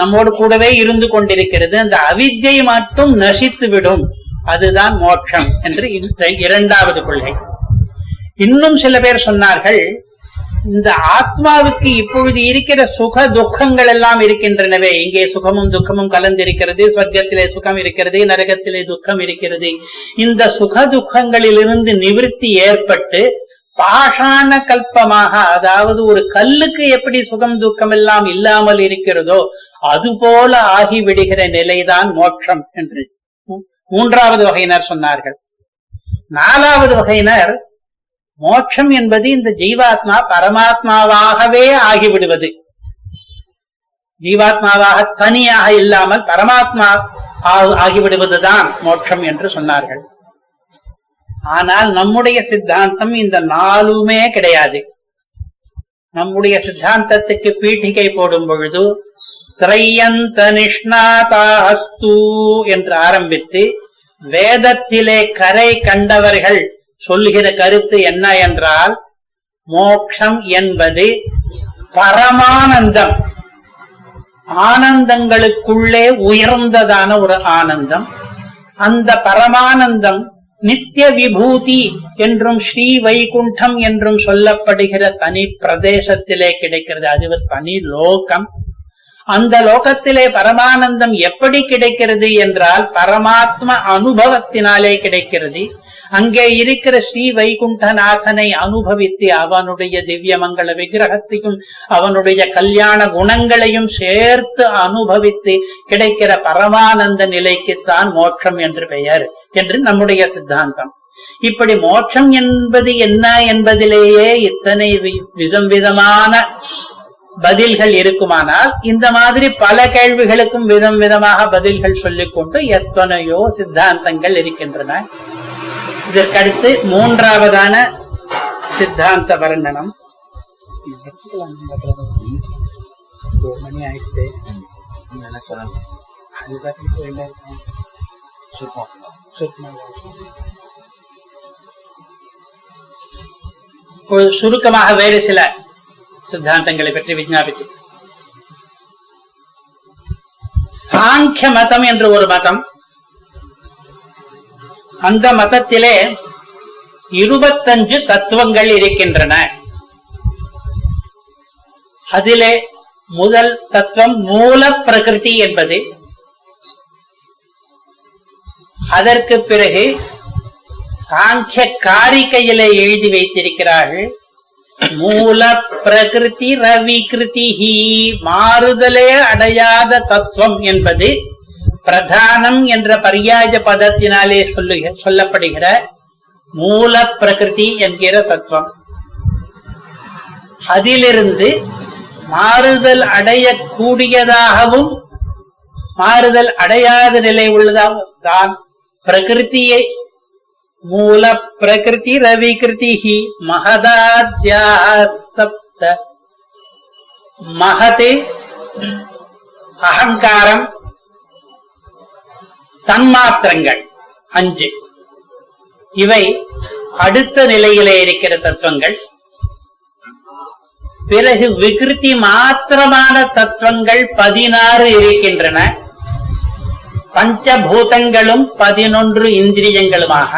நம்மோடு கூடவே இருந்து கொண்டிருக்கிறது, அந்த அவித்யை மட்டும் நசித்து விடும், அதுதான் மோட்சம் என்று இரண்டாவது கொள்கை. இன்னும் சில பேர் சொன்னார்கள், இந்த ஆத்மாவுக்கு இப்பொழுது இருக்கிற சுக துக்கங்கள் எல்லாம் இருக்கின்றனவே, இங்கே சுகமும் துக்கமும் கலந்திருக்கிறது, சொர்க்கத்திலே சுகம் இருக்கிறது, நரகத்திலே துக்கம் இருக்கிறது, இந்த சுக துக்கங்களிலிருந்து நிவிற்த்தி ஏற்பட்டு பாஷான கல்பமாக, அதாவது ஒரு கல்லுக்கு எப்படி சுகம் துக்கம் எல்லாம் இல்லாமல் இருக்கிறதோ அதுபோல ஆகிவிடுகிற நிலைதான் மோட்சம் என்று மூன்றாவது வகையினர் சொன்னார்கள். நாலாவது வகையினர், மோட்சம் என்பது இந்த ஜீவாத்மா பரமாத்மாவாகவே ஆகிவிடுவது, ஜீவாத்மாவாக தனியாக இல்லாமல் பரமாத்மா ஆகிவிடுவதுதான் மோட்சம் என்று சொன்னார்கள். ஆனால் நம்முடைய சித்தாந்தம் இந்த நாலுமே கிடையாது. நம்முடைய சித்தாந்தத்துக்கு பீட்டிகை போடும் பொழுது திரையந்த நிஷ்ணாதாஹஸ்து என்று ஆரம்பித்து வேதத்திலே கரை கண்டவர்கள் சொல்லுகிற கருத்து என்ன என்றால், மோட்சம் என்பது பரமானந்தம், ஆனந்தங்களுக்குள்ளே உயர்ந்ததான ஒரு ஆனந்தம். அந்த பரமானந்தம் நித்திய விபூதி என்றும் ஸ்ரீ வைகுண்டம் என்றும் சொல்லப்படுகிற தனி பிரதேசத்திலே கிடைக்கிறது. அது ஒரு தனி லோகம். அந்த லோகத்திலே பரமானந்தம் எப்படி கிடைக்கிறது என்றால் பரமாத்ம அனுபவத்தினாலே கிடைக்கிறது. அங்கே இருக்கிற ஸ்ரீ வைகுண்டநாதனை அனுபவித்து அவனுடைய திவ்ய மங்கள விக்கிரகத்தையும் அவனுடைய கல்யாண குணங்களையும் சேர்த்து அனுபவித்து கிடைக்கிற பரமானந்த நிலைக்குத்தான் மோட்சம் என்று பெயர் என்று நம்முடைய சித்தாந்தம். இப்படி மோட்சம் என்பது என்ன என்பதிலேயே இத்தனை விதம் விதமான பதில்கள் இருக்குமானால், இந்த மாதிரி பல கேள்விகளுக்கும் விதம் விதமாக பதில்கள் சொல்லிக்கொண்டு எத்தனையோ சித்தாந்தங்கள் இருக்கின்றன. இதற்கடுத்து மூன்றாவதான சித்தாந்த வர்ணனம். சுருக்கமாக வேறு சில சித்தாந்தங்களை பற்றி விஞ்ஞாபித்து, சாங்கிய மதம் என்ற ஒரு மதம். அந்த மதத்திலே இருபத்தஞ்சு தத்துவங்கள் இருக்கின்றன. அதிலே முதல் தத்துவம் மூல பிரகிருதி என்பது. அதற்கு பிறகு சாங்கிய காரிக்கையிலே எழுதி வைத்திருக்கிறார்கள், மூல பிரகிருதி ரவிகிருதி மாறுதலே அடையாத தத்துவம் என்பது பிரதானம் என்ற பரியாய பதத்தினாலே சொல்லுக சொல்லப்படுகிற மூல பிரகிருதி என்கிற தத்துவம். அதிலிருந்து மாறுதல் அடையக்கூடியதாகவும் மாறுதல் அடையாத நிலை உள்ளதாகவும் தான் பிரகிருத்தியை மூல பிரகிருதி ரவிகிருதி மகதாத்யா சப்த மகதே அகங்காரம் தன்மாத்திரங்கள் அஞ்சு, இவை அடுத்த நிலையிலே இருக்கிற தத்துவங்கள். பிறகு விகிருதி மாத்திரமான தத்துவங்கள் பதினாறு இருக்கின்றன, பஞ்சபூதங்களும் பதினொன்று இந்திரியங்களுமாக.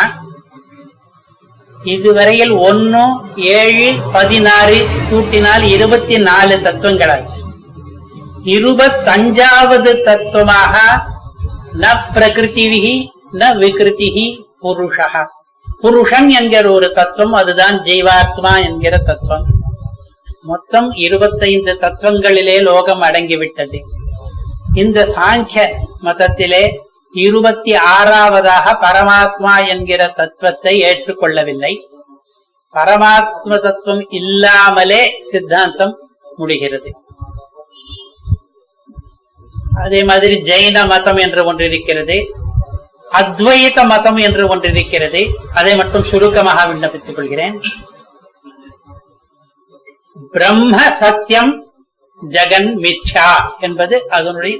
இதுவரையில் ஒன்னு ஏழு பதினாறு கூட்டினால் இருபத்தி நாலு தத்துவங்களாச்சு. இருபத்தஞ்சாவது தத்துவமாக ந பிரகிருதிஹி ந விகிருதிஹி புருஷஹ, புருஷன் என்கிற ஒரு தத்துவம், அதுதான் ஜீவாத்மா என்கிற தத்துவம். மொத்தம் இருபத்தைந்து தத்துவங்களிலே லோகம் அடங்கிவிட்டது. இந்த சாங்கிய மதத்திலே இருபத்தி ஆறாவதாக பரமாத்மா என்கிற தத்துவத்தை ஏற்றுக்கொள்ளவில்லை. பரமாத்ம தத்துவம் இல்லாமலே சித்தாந்தம் முடிகிறது. அதே மாதிரி ஜெயின மதம் என்று ஒன்று இருக்கிறது, அத்வைத மதம் என்று ஒன்று இருக்கிறது. அதை மட்டும் சுருக்கமாக விண்ணப்பித்துக் கொள்கிறேன். பிரம்ம சத்தியம் ஜெகன் மித்யா என்பது அதனுடைய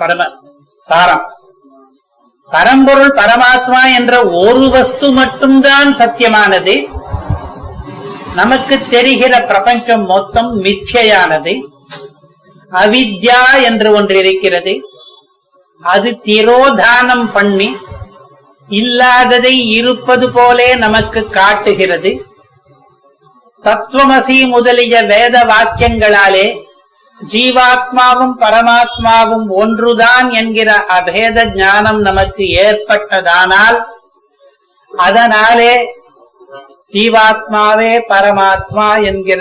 பரம சாரம். பரம்பொருள் பரமாத்மா என்ற ஒரு வஸ்து மட்டும்தான் சத்தியமானது. நமக்கு தெரிகிற பிரபஞ்சம் மொத்தம் மிச்சையானது. அவித்யா என்று ஒன்று இருக்கிறது. அது திரோதானம் பண்ணி இல்லாததை இருப்பது போலே நமக்கு காட்டுகிறது. தத்துவமசி முதலிய வேத வாக்கியங்களாலே ஜீவாத்மாவும் பரமாத்மாவும் ஒன்றுதான் என்கிற அபேத ஞானம் நமக்கு ஏற்பட்டதானால், அதனாலே ஜீவாத்மாவே பரமாத்மா என்கிற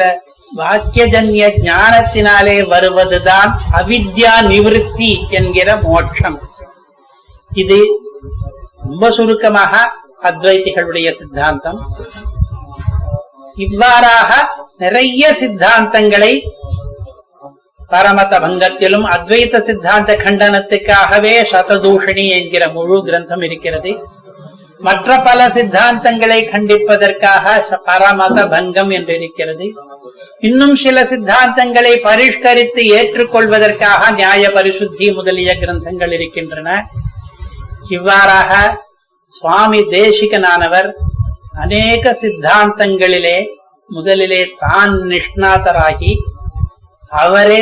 வாக்கியஜன்ய ஞானத்தினாலே வருவதுதான் அவித்யா நிவர்த்தி என்கிற மோட்சம். இது ரொம்ப சுருக்கமாக அத்வைதிகளுடைய சித்தாந்தம். இவ்வாறாக நிறைய சித்தாந்தங்களை பரமத பங்கத்திலும் அத்வைத சித்தாந்த கண்டனத்துக்காகவே சததூஷணி என்கிற முழு கிரந்தம் இருக்கிறது. மற்ற பல சித்தாந்தங்களை கண்டிப்பதற்காக பரமத பங்கம் என்று இருக்கிறது. இன்னும் சில சித்தாந்தங்களை பரிஷ்கரித்து ஏற்றுக்கொள்வதற்காக நியாய பரிசுத்தி முதலிய கிரந்தங்கள் இருக்கின்றன. இவ்வாறாக சுவாமி தேசிகனானவர் அநேக சித்தாந்தங்களிலே முதலிலே தான் நிஷ்ணாதராகி அவரே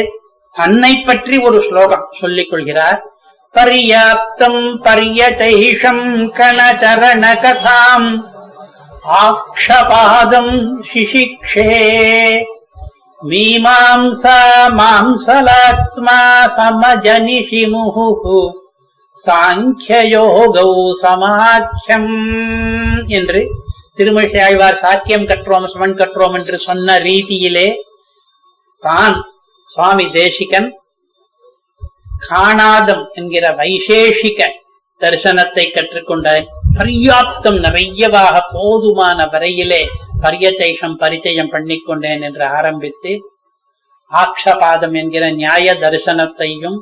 தன்னை பற்றி ஒரு ஸ்லோகம் சொல்லிக் கொள்கிறார். பர்யாப்தம் பர்யடைஷம் கணச்சரண கதாம் ஆக்ஷபாதம் சிஷிக்ஷே மீமாம்சா மாம்சலாத்மா சமஜனிஷி முஹுஹு சாங்கிய யோகௌ சமாக்யம் என்று திருமழிசை ஆழ்வார் சாக்கியம் கற்றோம் சமன் கற்றோம் என்று சொன்ன ரீதியிலே தான் சுவாமி தேசிகன் காணாதம் என்கிற வைசேஷிக தரிசனத்தை கற்றுக்கொண்ட பர்யாப்தம் நிறையவாக போதுமான வரையிலே பரியதேசம் பரிச்சயம் பண்ணிக்கொண்டேன் என்று ஆரம்பித்து ஆக்ஷபாதம் என்கிற நியாய தரிசனத்தையும்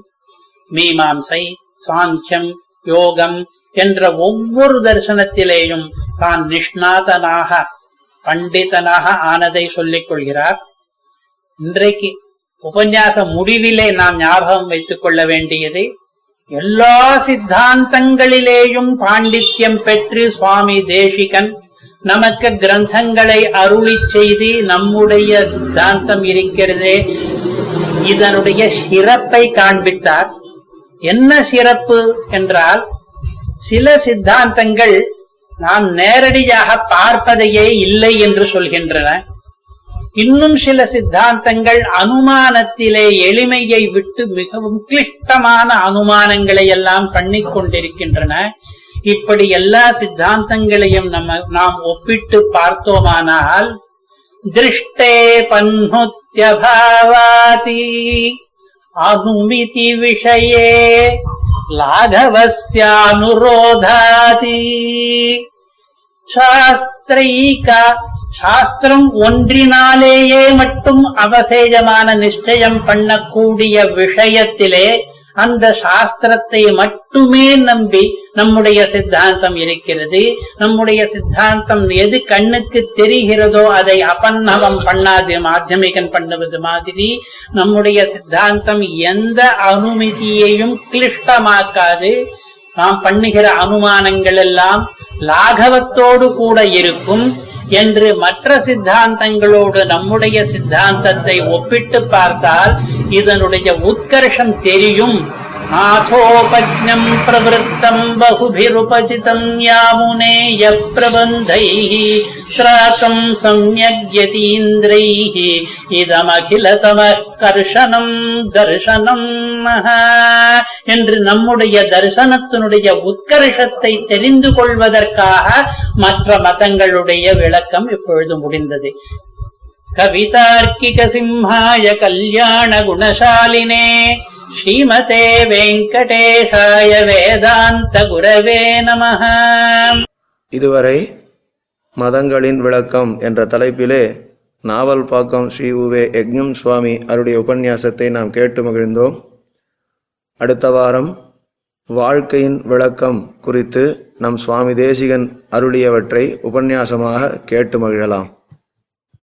மீமாம்சை சாங்கியம் யோகம் என்ற ஒவ்வொரு தரிசனத்திலேயும் தான் நிஷ்ணாதனாக பண்டிதனாக ஆனதை சொல்லிக் கொள்கிறார். இன்றைக்கு உபன்யாச முடிவிலே நாம் ஞாபகம் வைத்துக் கொள்ள வேண்டியது, எல்லா சித்தாந்தங்களிலேயும் பாண்டித்யம் பெற்று சுவாமி தேசிகன் நமக்கு கிரந்தங்களை அருளி செய்து நம்முடைய சித்தாந்தம் இருக்கிறதே இதனுடைய சிறப்பை காண்பித்தார். என்ன சிறப்பு என்றால், சில சித்தாந்தங்கள் நாம் நேரடியாக பார்ப்பதையே இல்லை என்று சொல்கின்றன. இன்னும் சில சித்தாந்தங்கள் அனுமானத்திலே எளிமையை விட்டு மிகவும் கிளிஷ்டமான அனுமானங்களை எல்லாம் பண்ணிக்கொண்டிருக்கின்றன. இப்படி எல்லா சித்தாந்தங்களையும் நம்ம நாம் ஒப்பிட்டு பார்த்தோமானால் திருஷ்டே பன்முத்யபாவாதி அனுமிதி விஷயே லாகவஸ்யானுரோதாதி சாஸ்திரைகா சாஸ்திரம் ஒன்றினாலேயே மட்டும் அவசேஜமான நிச்சயம் பண்ணக்கூடிய விஷயத்திலே அந்த சாஸ்திரத்தை மட்டுமே நம்பி நம்முடைய சித்தாந்தம் இருக்கிறது. நம்முடைய சித்தாந்தம் எது கண்ணுக்கு தெரிகிறதோ அதை அபன்னவம் பண்ணாது மாத்தியமிகன் பண்ணுவது மாதிரி நம்முடைய சித்தாந்தம் எந்த அனுமதியையும் கிளிஷ்டமாக்காது. நாம் பண்ணுகிற அனுமானங்கள் எல்லாம் லாகவத்தோடு கூட இருக்கும் என்று மற்ற சித்தாந்தங்களோடு நம்முடைய சித்தாந்தத்தை ஒப்பிட்டு பார்த்தால் இதனுடைய உத்கர்ஷம் தெரியும். நாதோபஜ்ஞம் பிரவருத்தம் பகுபிருபஜிதம் யாமுனேய பிரபந்தைஹி ஸ்ராதம் சம்யக் யதீந்திரைஹி இதமகிலதமகர்ஷனம் தர்ஷனம் என்று நம்முடைய தரிசனத்தினுடைய உத்கர்ஷத்தை தெரிந்து கொள்வதற்காக மற்ற மதங்களுடைய விளக்கம் இப்பொழுது முடிந்தது. கவிதார்க்கிக சிம்ஹாய கல்யாண குணசாலினே ஸ்ரீமதே வெங்கடேஷாய வேதாந்த குரவே நமஹ. இதுவரை மதங்களின் விளக்கம் என்ற தலைப்பிலே நாவல்பாக்கம் ஸ்ரீ ஊவே யக்ஞம் சுவாமி அவருடைய உபன்யாசத்தை நாம் கேட்டு மகிழ்ந்தோம். அடுத்த வாரம் வாழ்க்கையின் விளக்கம் குறித்து நம் சுவாமி தேசிகன் அருளியவற்றை உபன்யாசமாக கேட்டு மகிழலாம்.